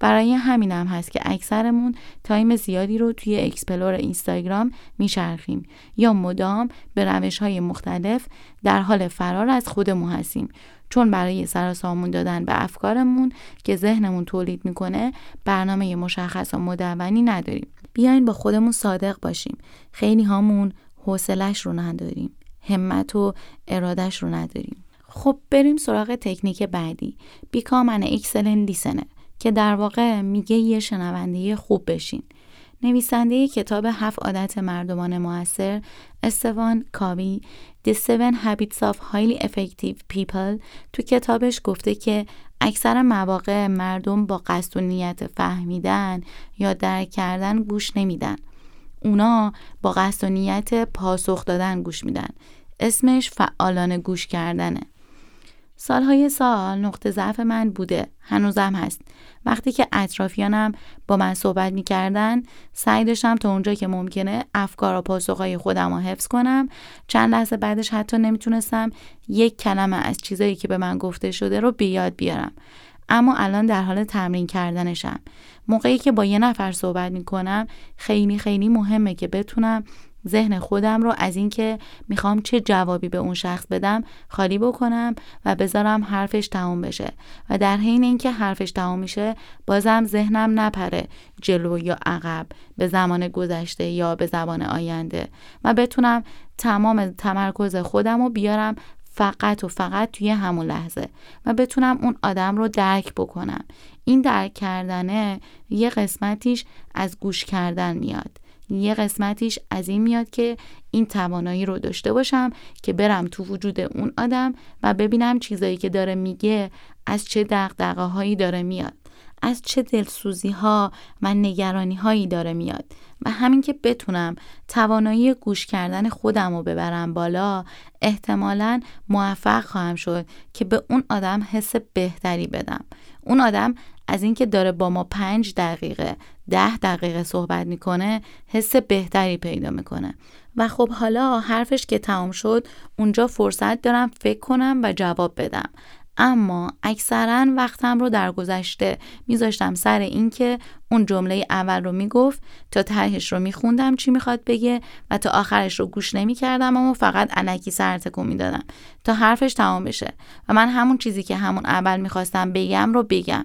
برای همین هم هست که اکثرمون تایم زیادی رو توی اکسپلور اینستاگرام میچرخیم یا مدام به روش‌های مختلف در حال فرار از خودمون هستیم، چون برای سرسامون دادن به افکارمون که ذهنمون تولید میکنه برنامه مشخص و مدونی نداریم. بیاین با خودمون صادق باشیم. خیلی هامون حوصله‌اش رو نداریم، همت و اراده‌اش رو نداریم. خب بریم سراغ تکنیک بعدی، Become an excellent listener، که در واقع میگه یه شنونده خوب بشین. نویسنده کتاب 7 عادات مردمان موثر، استوان کاوی، The 7 Habits of Highly Effective People، تو کتابش گفته که اکثر مواقع مردم با قصد و نیت فهمیدن یا درک کردن گوش نمیدن. اونا با قصد و نیت پاسخ دادن گوش میدن. اسمش فعالانه گوش کردنه. سالهای سال نقطه ضعف من بوده، هنوزم هست. وقتی که اطرافیانم با من صحبت می‌کردن، سعی داشتم تا اونجا که ممکنه افکار و پاسخهای خودم رو حفظ کنم. چند لحظه بعدش حتی نمیتونستم یک کلمه از چیزایی که به من گفته شده رو بیاد بیارم. اما الان در حال تمرین کردنشم. موقعی که با یه نفر صحبت می‌کنم، خیلی مهمه که بتونم ذهن خودم رو از این که میخوام چه جوابی به اون شخص بدم خالی بکنم و بذارم حرفش تموم بشه و در حین اینکه حرفش تموم میشه بازم ذهنم نپره جلو یا عقب به زمان گذشته یا به زبان آینده و بتونم تمام تمرکز خودم رو بیارم فقط و فقط توی همون لحظه و بتونم اون آدم رو درک بکنم. این درک کردنه یه قسمتیش از گوش کردن میاد، یه قسمتیش از این میاد که این توانایی رو داشته باشم که برم تو وجود اون آدم و ببینم چیزایی که داره میگه از چه دغدغه هایی داره میاد، از چه دلسوزی ها و نگرانی هایی داره میاد و همین که بتونم توانایی گوش کردن خودم رو ببرم بالا احتمالاً موفق خواهم شد که به اون آدم حس بهتری بدم. اون آدم از اینکه داره با ما 5 دقیقه 10 دقیقه صحبت میکنه حس بهتری پیدا میکنه و خب حالا حرفش که تمام شد اونجا فرصت دارم فکر کنم و جواب بدم. اما اکثراً وقتم رو در گذشته میذاشتم سر این که اون جمله اول رو میگفت تا تهش رو میخوندم چی میخواد بگه و تا آخرش رو گوش نمیکردم، اما فقط الکی سر تکون میدادم تا حرفش تمام بشه و من همون چیزی که همون اول میخواستم بگم رو بگم.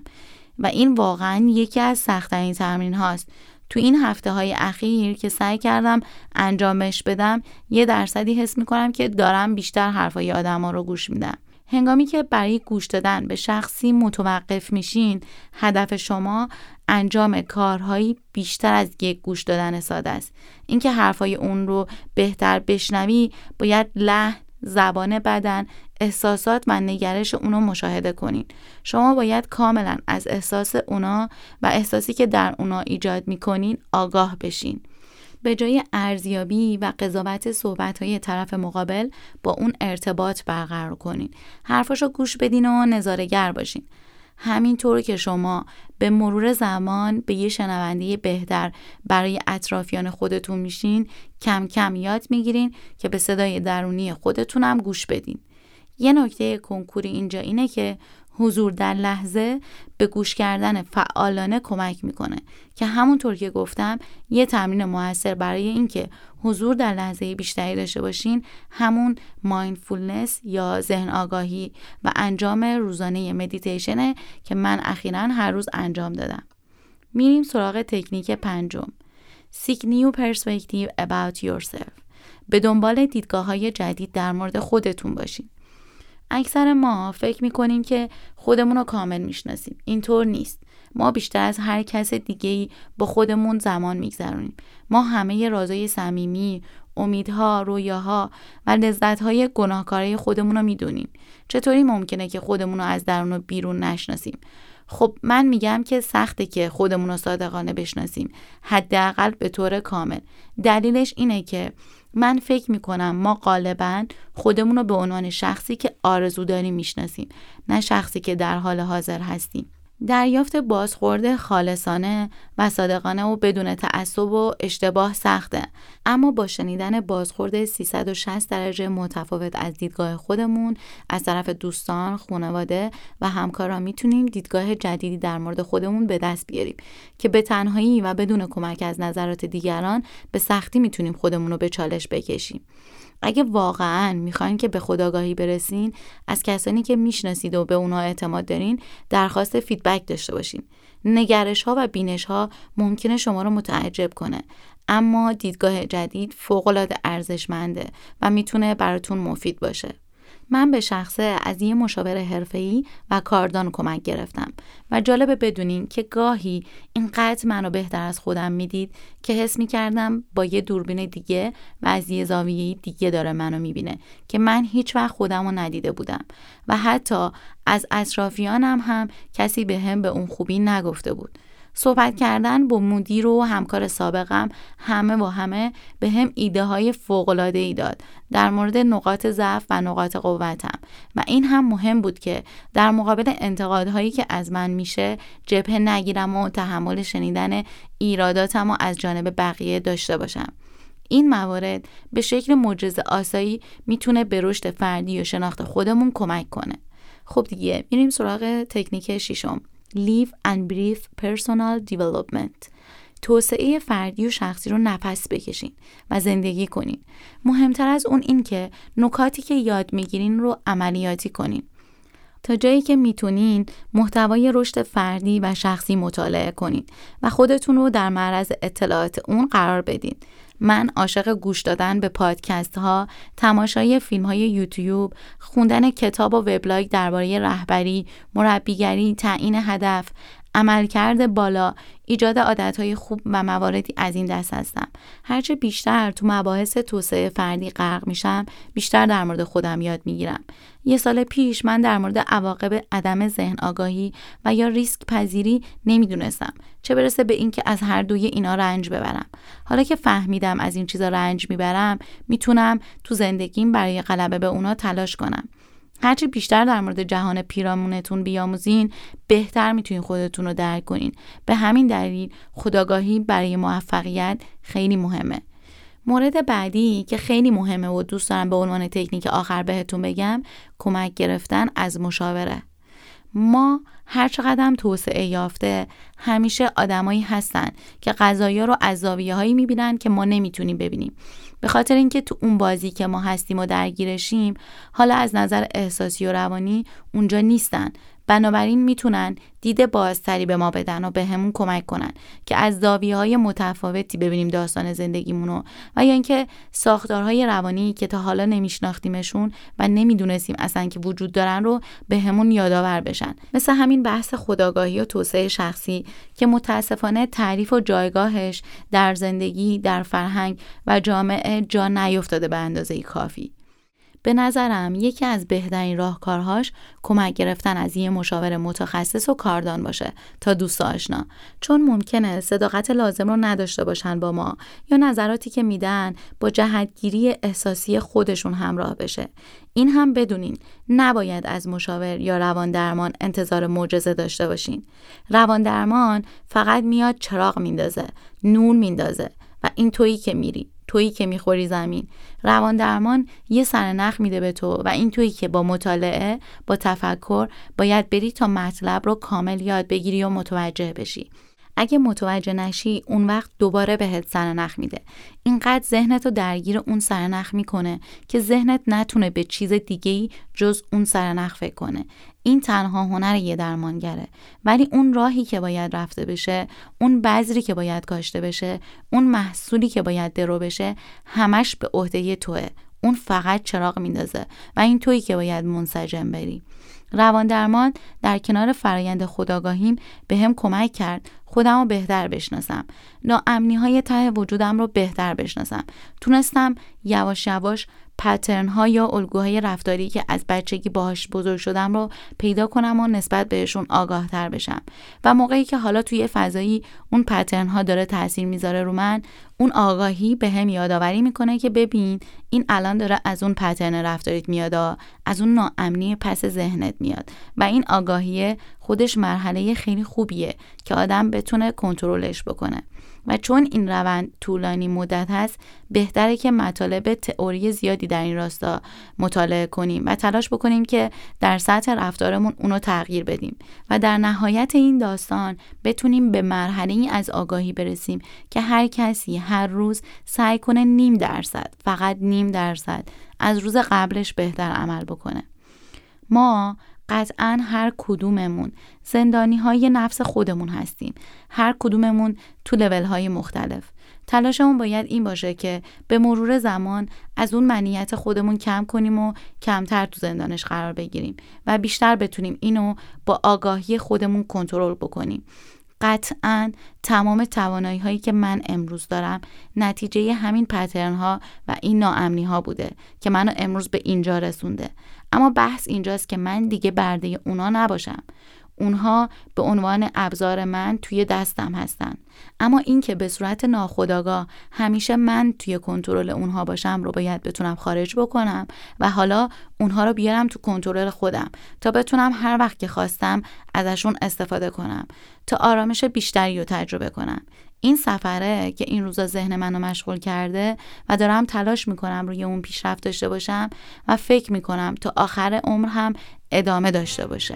و این واقعاً یکی از سخت‌ترین تمرین هاست. تو این هفته‌های اخیر که سعی کردم انجامش بدم 1% حس می‌کنم که دارم بیشتر حرفای آدم‌ها رو گوش میدم. هنگامی که برای گوش دادن به شخصی متوقف میشین، هدف شما انجام کارهایی بیشتر از یک گوش دادن ساده است. اینکه حرفای اون رو بهتر بشنوی، باید لحن، زبان بدن، احساسات و نگرش اونا مشاهده کنین. شما باید کاملا از احساس اونا و احساسی که در اونا ایجاد میکنین آگاه بشین. به جای ارزیابی و قضاوت صحبت‌های طرف مقابل با اون ارتباط برقرار کنین. حرفاشو گوش بدین و نظاره‌گر باشین. همینطور که شما به مرور زمان به یه شنونده بهتر برای اطرافیان خودتون میشین، کم کم یاد میگیرین که به صدای درونی خودتون هم گوش بدین. یه نکته کنکوری اینجا اینه که حضور در لحظه به گوش کردن فعالانه کمک میکنه که همونطور که گفتم یه تمرین موثر برای این که حضور در لحظه بیشتری داشته باشین همون مایندفولنس یا ذهن آگاهی و انجام روزانه مدیتیشنه که من اخیراً هر روز انجام دادم. میریم سراغ تکنیک 5. Seek new perspective about yourself. به دنبال دیدگاه‌های جدید در مورد خودتون باشین. اکثر ما فکر میکنیم که خودمون رو کامل میشناسیم. اینطور نیست. ما بیشتر از هر کس دیگه‌ای با خودمون زمان میگذرونیم. ما همه رازهای صمیمی، امیدها، رویاها و لذت‌های گناهکاری خودمون رو میدونیم. چطوری ممکنه که خودمون رو از درون و بیرون نشناسیم؟ خب من میگم که سخته که خودمون رو صادقانه بشناسیم، حداقل به طور کامل. دلیلش اینه که من فکر میکنم ما غالباً خودمون رو به عنوان شخصی که آرزو داریم میشناسیم، نه شخصی که در حال حاضر هستیم. دریافت بازخورد خالصانه و صادقانه و بدون تعصب و اشتباه سخته، اما با شنیدن بازخورد 360 درجه متفاوت از دیدگاه خودمون، از طرف دوستان، خانواده و همکاران میتونیم دیدگاه جدیدی در مورد خودمون به دست بیاریم که به تنهایی و بدون کمک از نظرات دیگران به سختی میتونیم خودمون رو به چالش بکشیم. اگه واقعاً میخواین که به خودآگاهی برسین، از کسانی که میشناسید و به اونها اعتماد دارین درخواست فیدبک داشته باشین. نگرش‌ها و بینش‌ها ممکنه شما رو متعجب کنه، اما دیدگاه جدید فوق‌العاده ارزشمنده و میتونه براتون مفید باشه. من به شخصه از یه مشاور حرفه‌ای و کاردان کمک گرفتم و جالبه بدونین که گاهی اینقدر منو بهتر از خودم میدید که حس میکردم با یه دوربین دیگه و از یه زاویه دیگه داره منو میبینه که من هیچ وقت خودمو ندیده بودم و حتی از اطرافیانم هم کسی به اون خوبی نگفته بود. صحبت کردن با مدیر و همکار سابقم همه به هم ایده های فوق‌العاده‌ای داد در مورد نقاط ضعف و نقاط قوتم و این هم مهم بود که در مقابل انتقادهایی که از من میشه جبهه نگیرم و تحمل شنیدن ایراداتم و از جانب بقیه داشته باشم. این موارد به شکل معجزه‌آسایی میتونه به رشد فردی و شناخت خودمون کمک کنه. خب دیگه میریم سراغ تکنیک 6م. Live and Breathe Personal Development. توسعه فردی و شخصی رو نفس بکشین و زندگی کنین. مهمتر از اون این که نکاتی که یاد میگیرین رو عملیاتی کنین. تا جایی که میتونین محتوای رشد فردی و شخصی مطالعه کنین و خودتون رو در معرض اطلاعات اون قرار بدین. من عاشق گوش دادن به پادکست ها، تماشای فیلم های یوتیوب، خوندن کتاب و وبلاگ درباره رهبری، مربیگری، تعیین هدف، عملکرد بالا، ایجاد عادتهای خوب و مواردی از این دست هستم. هرچه بیشتر تو مباحث توسعه فردی غرق میشم، بیشتر در مورد خودم یاد میگیرم. یه سال پیش من در مورد عواقب عدم ذهن آگاهی و یا ریسک پذیری نمیدونستم، چه برسه به اینکه از هر دوی اینا رنج ببرم. حالا که فهمیدم از این چیزا رنج میبرم، میتونم تو زندگیم برای غلبه به اونا تلاش کنم. هرچی بیشتر در مورد جهان پیرامونتون بیاموزین، بهتر میتونین خودتون رو درک کنین. به همین دلیل خودآگاهی برای موفقیت خیلی مهمه. مورد بعدی که خیلی مهمه و دوست دارم به عنوان تکنیک آخر بهتون بگم، کمک گرفتن از مشاوره. ما هر چقدر توسعه یافته، همیشه آدمایی هستن که قضایا رو از زاویه‌هایی میبینن که ما نمیتونیم ببینیم. به خاطر اینکه تو اون بازی که ما هستیم و درگیرشیم، حالا از نظر احساسی و روانی اونجا نیستن. بنابراین میتونن دید بازتری به ما بدن و به همون کمک کنن که از زاویه‌های متفاوتی ببینیم داستان زندگیمونو و یا اینکه ساختارهای روانی که تا حالا نمیشناختیمشون و نمیدونستیم اصلا که وجود دارن رو به همون یادآور بشن. مثل همین بحث خودآگاهی و توسعه شخصی که متاسفانه تعریف و جایگاهش در زندگی، در فرهنگ و جامعه جا نیفتاده به اندازه کافی. به نظرم یکی از بهترین راهکارهاش کمک گرفتن از یه مشاور متخصص و کاردان باشه تا دوست آشنا، چون ممکنه صداقت لازم رو نداشته باشن با ما یا نظراتی که میدن با جهتگیری احساسی خودشون همراه بشه. این هم بدونین نباید از مشاور یا رواندرمان انتظار معجزه داشته باشین. رواندرمان فقط میاد چراغ میندازه، نور میندازه و این تویی که میری، تویی که میخوری زمین. رواندرمان یه سرنخ میده به تو و این تویی که با مطالعه، با تفکر باید بری تا مطلب رو کامل یاد بگیری و متوجه بشی. اگه متوجه نشی، اون وقت دوباره بهت سرنخ میده. اینقدر ذهنتو درگیر اون سرنخ میکنه که ذهنت نتونه به چیز دیگه‌ای جز اون سرنخ فکر کنه. این تنها هنر یه درمانگره، ولی اون راهی که باید رفته بشه، اون بذری که باید کاشته بشه، اون محصولی که باید درو بشه، همش به عهده توئه. اون فقط چراغ میندازه و این تویی که باید منسجم بری. رواندرمان در کنار فرایند خودآگاهیم به هم کمک کرد خودم رو بهتر بشناسم، ناامنی‌های ته وجودم رو بهتر بشناسم. تونستم یواش یواش پترن‌ها یا الگوهای رفتاری که از بچگی باهاش بزرگ شدم رو پیدا کنم و نسبت بهشون آگاه‌تر بشم. و موقعی که حالا توی فضایی اون پترن‌ها داره تاثیر میذاره رو من، اون آگاهی به هم یادآوری میکنه که ببین این الان داره از اون پترن رفتاریت میاد، از اون ناامنی پس ذهنت میاد. و این آگاهی خودش مرحله خیلی خوبیه که آدم بتونه کنترلش بکنه. و چون این روند طولانی مدت هست، بهتره که مطالب تئوری زیادی در این راستا مطالعه کنیم و تلاش بکنیم که در سطح رفتارمون اونو تغییر بدیم و در نهایت این داستان بتونیم به مرحله‌ای از آگاهی برسیم که هر کسی هر روز سعی کنه 0.5%، فقط 0.5% از روز قبلش بهتر عمل بکنه. ما قطعاً هر کدوممون زندانی‌های نفس خودمون هستیم، هر کدوممون تو لول‌های مختلف. تلاشمون باید این باشه که به مرور زمان از اون منیت خودمون کم کنیم و کمتر تو زندانش قرار بگیریم و بیشتر بتونیم اینو با آگاهی خودمون کنترل بکنیم. قطعاً تمام توانایی‌هایی که من امروز دارم نتیجه همین پترن‌ها و این ناامنی‌ها بوده که منو امروز به اینجا رسونده. اما بحث اینجاست که من دیگه برده اونا نباشم. اونها به عنوان ابزار من توی دستم هستن، اما این که به صورت ناخودآگاه همیشه من توی کنترل اونها باشم رو باید بتونم خارج بکنم و حالا اونها رو بیارم تو کنترل خودم تا بتونم هر وقت که خواستم ازشون استفاده کنم تا آرامش بیشتری رو تجربه کنم. این سفره که این روزا ذهن منو مشغول کرده و دارم تلاش میکنم روی اون پیشرفت داشته باشم و فکر میکنم تا آخر عمر هم ادامه داشته باشه.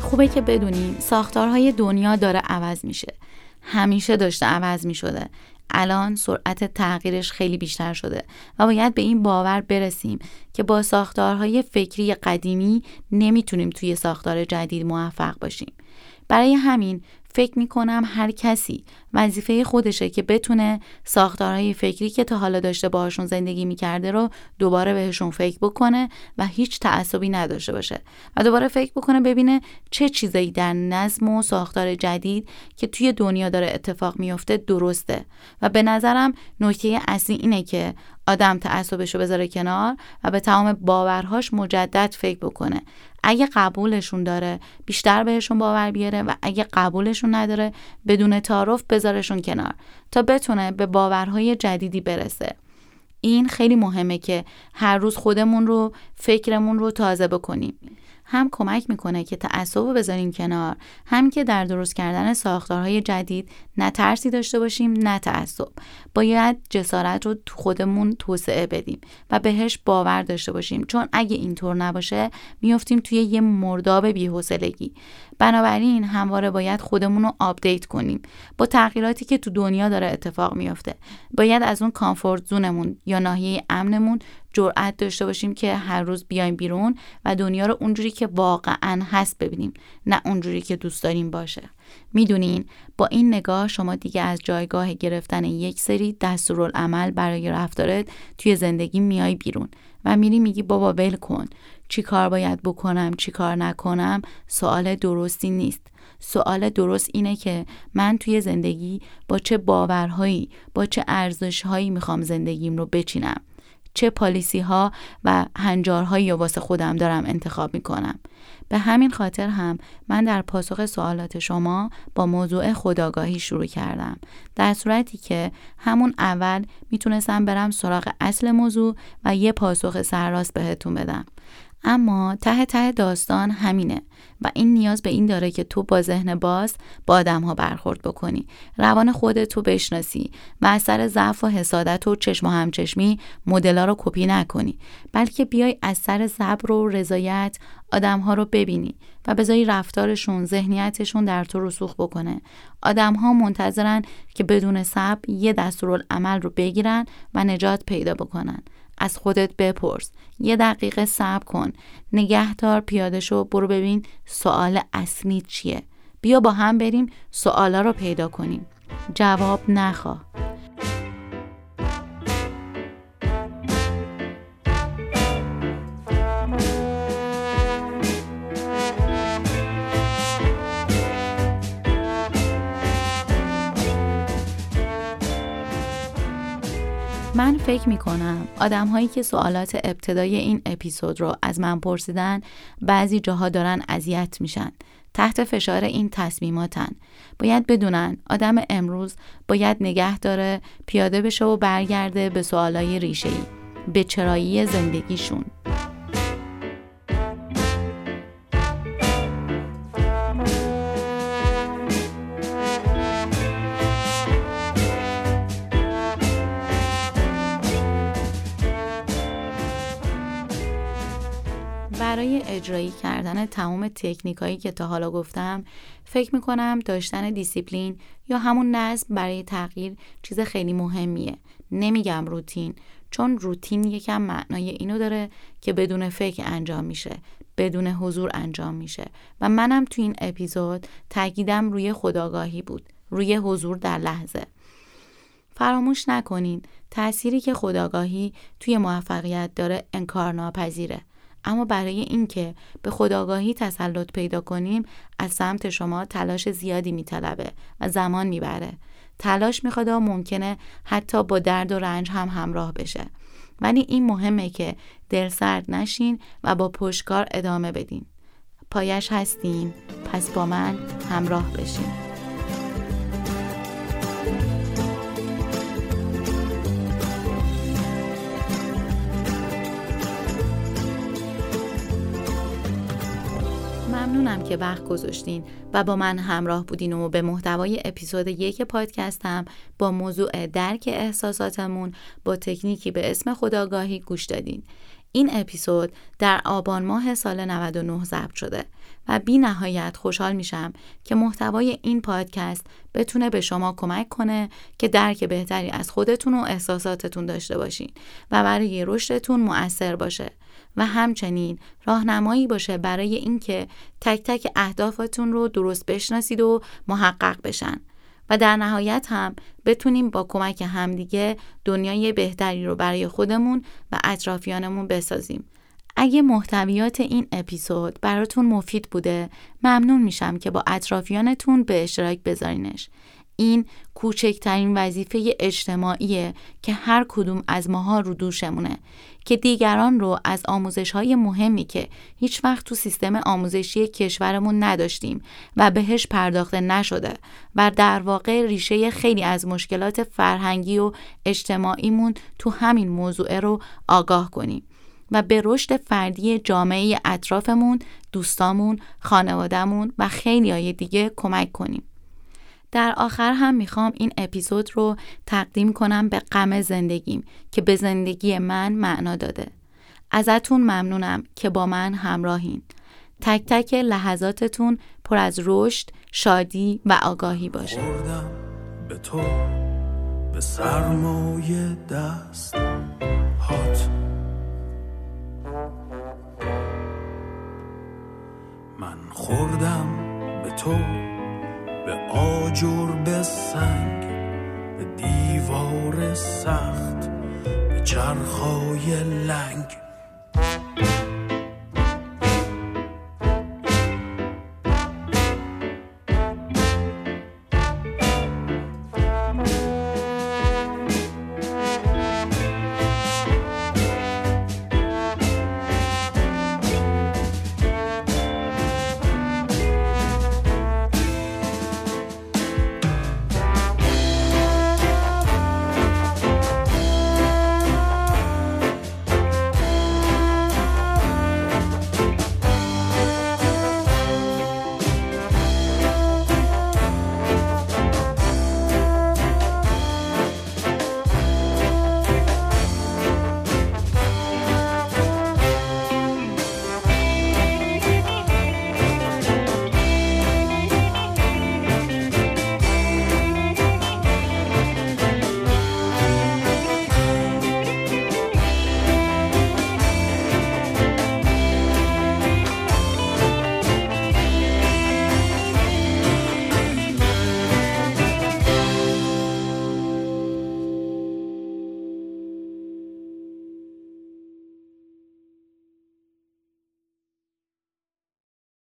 خوبه که بدونیم ساختارهای دنیا داره عوض میشه. همیشه داشته عوض میشده. الان سرعت تغییرش خیلی بیشتر شده و باید به این باور برسیم که با ساختارهای فکری قدیمی نمیتونیم توی ساختار جدید موفق باشیم. برای همین فکر میکنم هر کسی وظیفه خودشه که بتونه ساختارهای فکری که تا حالا داشته باهاشون زندگی میکرده رو دوباره بهشون فکر بکنه و هیچ تعصبی نداشته باشه و دوباره فکر بکنه ببینه چه چیزایی در نظم و ساختار جدید که توی دنیا داره اتفاق میفته درسته. و به نظرم نکته اصلی اینه که آدم تعصبشو بذاره کنار و به تمام باورهاش مجدد فکر بکنه. اگه قبولشون داره بیشتر بهشون باور بیاره و اگه قبولشون نداره بدون تعارف بذارشون کنار تا بتونه به باورهای جدیدی برسه. این خیلی مهمه که هر روز خودمون رو، فکرمون رو تازه بکنیم. هم کمک میکنه که تعصب رو بذاریم کنار، هم که در درست کردن ساختارهای جدید نه ترسی داشته باشیم نه تعصب. باید جسارت رو تو خودمون توسعه بدیم و بهش باور داشته باشیم، چون اگه اینطور نباشه میافتیم توی یه مرداب بی‌حوصلگی. بنابراین همواره باید خودمون رو آپدیت کنیم با تغییراتی که تو دنیا داره اتفاق میفته. باید از اون کامفورت زونمون یا ناحیه امنمون جرأت داشته باشیم که هر روز بیایم بیرون و دنیا رو اونجوری که واقعاً هست ببینیم، نه اونجوری که دوست داریم باشه. میدونین با این نگاه شما دیگه از جایگاه گرفتن یک سری دستورالعمل برای رفتارت توی زندگی میای بیرون و میری میگی بابا ول کن، چی کار باید بکنم چی کار نکنم سوال درستی نیست. سوال درست اینه که من توی زندگی با چه باورهایی، با چه ارزشهایی میخوام زندگیم رو بچینم، چه پالیسی ها و هنجارهایی رو واسه خودم دارم انتخاب میکنم. به همین خاطر هم من در پاسخ سوالات شما با موضوع خودآگاهی شروع کردم، در صورتی که همون اول میتونستم برم سراغ اصل موضوع و یه پاسخ سرراست بهتون بدم. اما ته ته داستان همینه و این نیاز به این داره که تو با ذهن باز با آدم‌ها برخورد بکنی، روان خودت رو بشناسی و از سر ضعف و حسادت و چشم و همچشمی مدل‌ها رو کپی نکنی، بلکه بیای از سر صبر و رضایت آدم‌ها رو ببینی و بذاری رفتارشون، ذهنیتشون در تو رسوخ بکنه. آدم‌ها منتظرن که بدون صبر یه دستورالعمل رو بگیرن و نجات پیدا بکنن، از خودت بپرس، 1 دقیقه صبر کن، نگهدار، پیاده شو، برو ببین سوال اصلی چیه، بیا با هم بریم سوالا رو پیدا کنیم. جواب نخواه. من فکر میکنم آدم هایی که سوالات ابتدای این اپیزود رو از من پرسیدن بعضی جاها دارن اذیت میشن، تحت فشار این تصمیماتن. باید بدونن آدم امروز باید نگه داره، پیاده بشه و برگرده به سوالای ریشه‌ای، به چرایی زندگیشون. برای اجرایی کردن تمام تکنیکایی که تا حالا گفتم، فکر میکنم داشتن دیسیپلین یا همون نظم برای تغییر چیز خیلی مهمیه. نمیگم روتین، چون روتین یکم معنای اینو داره که بدون فکر انجام میشه، بدون حضور انجام میشه و منم تو این اپیزود تاکیدم روی خودآگاهی بود، روی حضور در لحظه. فراموش نکنین تأثیری که خودآگاهی توی موفقیت داره انکارناپذیره. اما برای اینکه به خودآگاهی تسلط پیدا کنیم، از سمت شما تلاش زیادی میطلبه و زمان میبره. تلاش میخواد و ممکنه حتی با درد و رنج هم همراه بشه. ولی این مهمه که دلسرد نشین و با پشتکار ادامه بدین. پایش هستیم، پس با من همراه بشین. ممنونم که وقت گذاشتین و با من همراه بودین و به محتوای اپیزود 1 پادکستم با موضوع درک احساساتمون با تکنیکی به اسم خودآگاهی گوش دادین. این اپیزود در آبان ماه سال 99 ضبط شده و بی نهایت خوشحال میشم که محتوای این پادکست بتونه به شما کمک کنه که درک بهتری از خودتون و احساساتتون داشته باشین و برای رشدتون مؤثر باشه و همچنین راهنمایی باشه برای اینکه تک تک اهدافتون رو درست بشناسید و محقق بشن و در نهایت هم بتونیم با کمک همدیگه دنیای بهتری رو برای خودمون و اطرافیانمون بسازیم. اگه محتویات این اپیزود براتون مفید بوده، ممنون میشم که با اطرافیانتون به اشتراک بذارینش. این کوچکترین وظیفه اجتماعیه که هر کدوم از ماها رو دوشمونه که دیگران رو از آموزش‌های مهمی که هیچ وقت تو سیستم آموزشی کشورمون نداشتیم و بهش پرداخته نشده و در واقع ریشه خیلی از مشکلات فرهنگی و اجتماعیمون تو همین موضوع رو آگاه کنیم و به رشد فردی جامعه اطرافمون، دوستامون، خانوادهمون و خیلی‌های دیگه کمک کنیم. در آخر هم میخوام این اپیزود رو تقدیم کنم به غم زندگیم که به زندگی من معنا داده. ازتون ممنونم که با من همراهین. تک تک لحظاتتون پر از رشد، شادی و آگاهی باشه. خوردم به تو، به سرمایه دست هات، من خوردم به تو، به آجر، به سنگ، به دیوار سخت، به چرخای لنگ.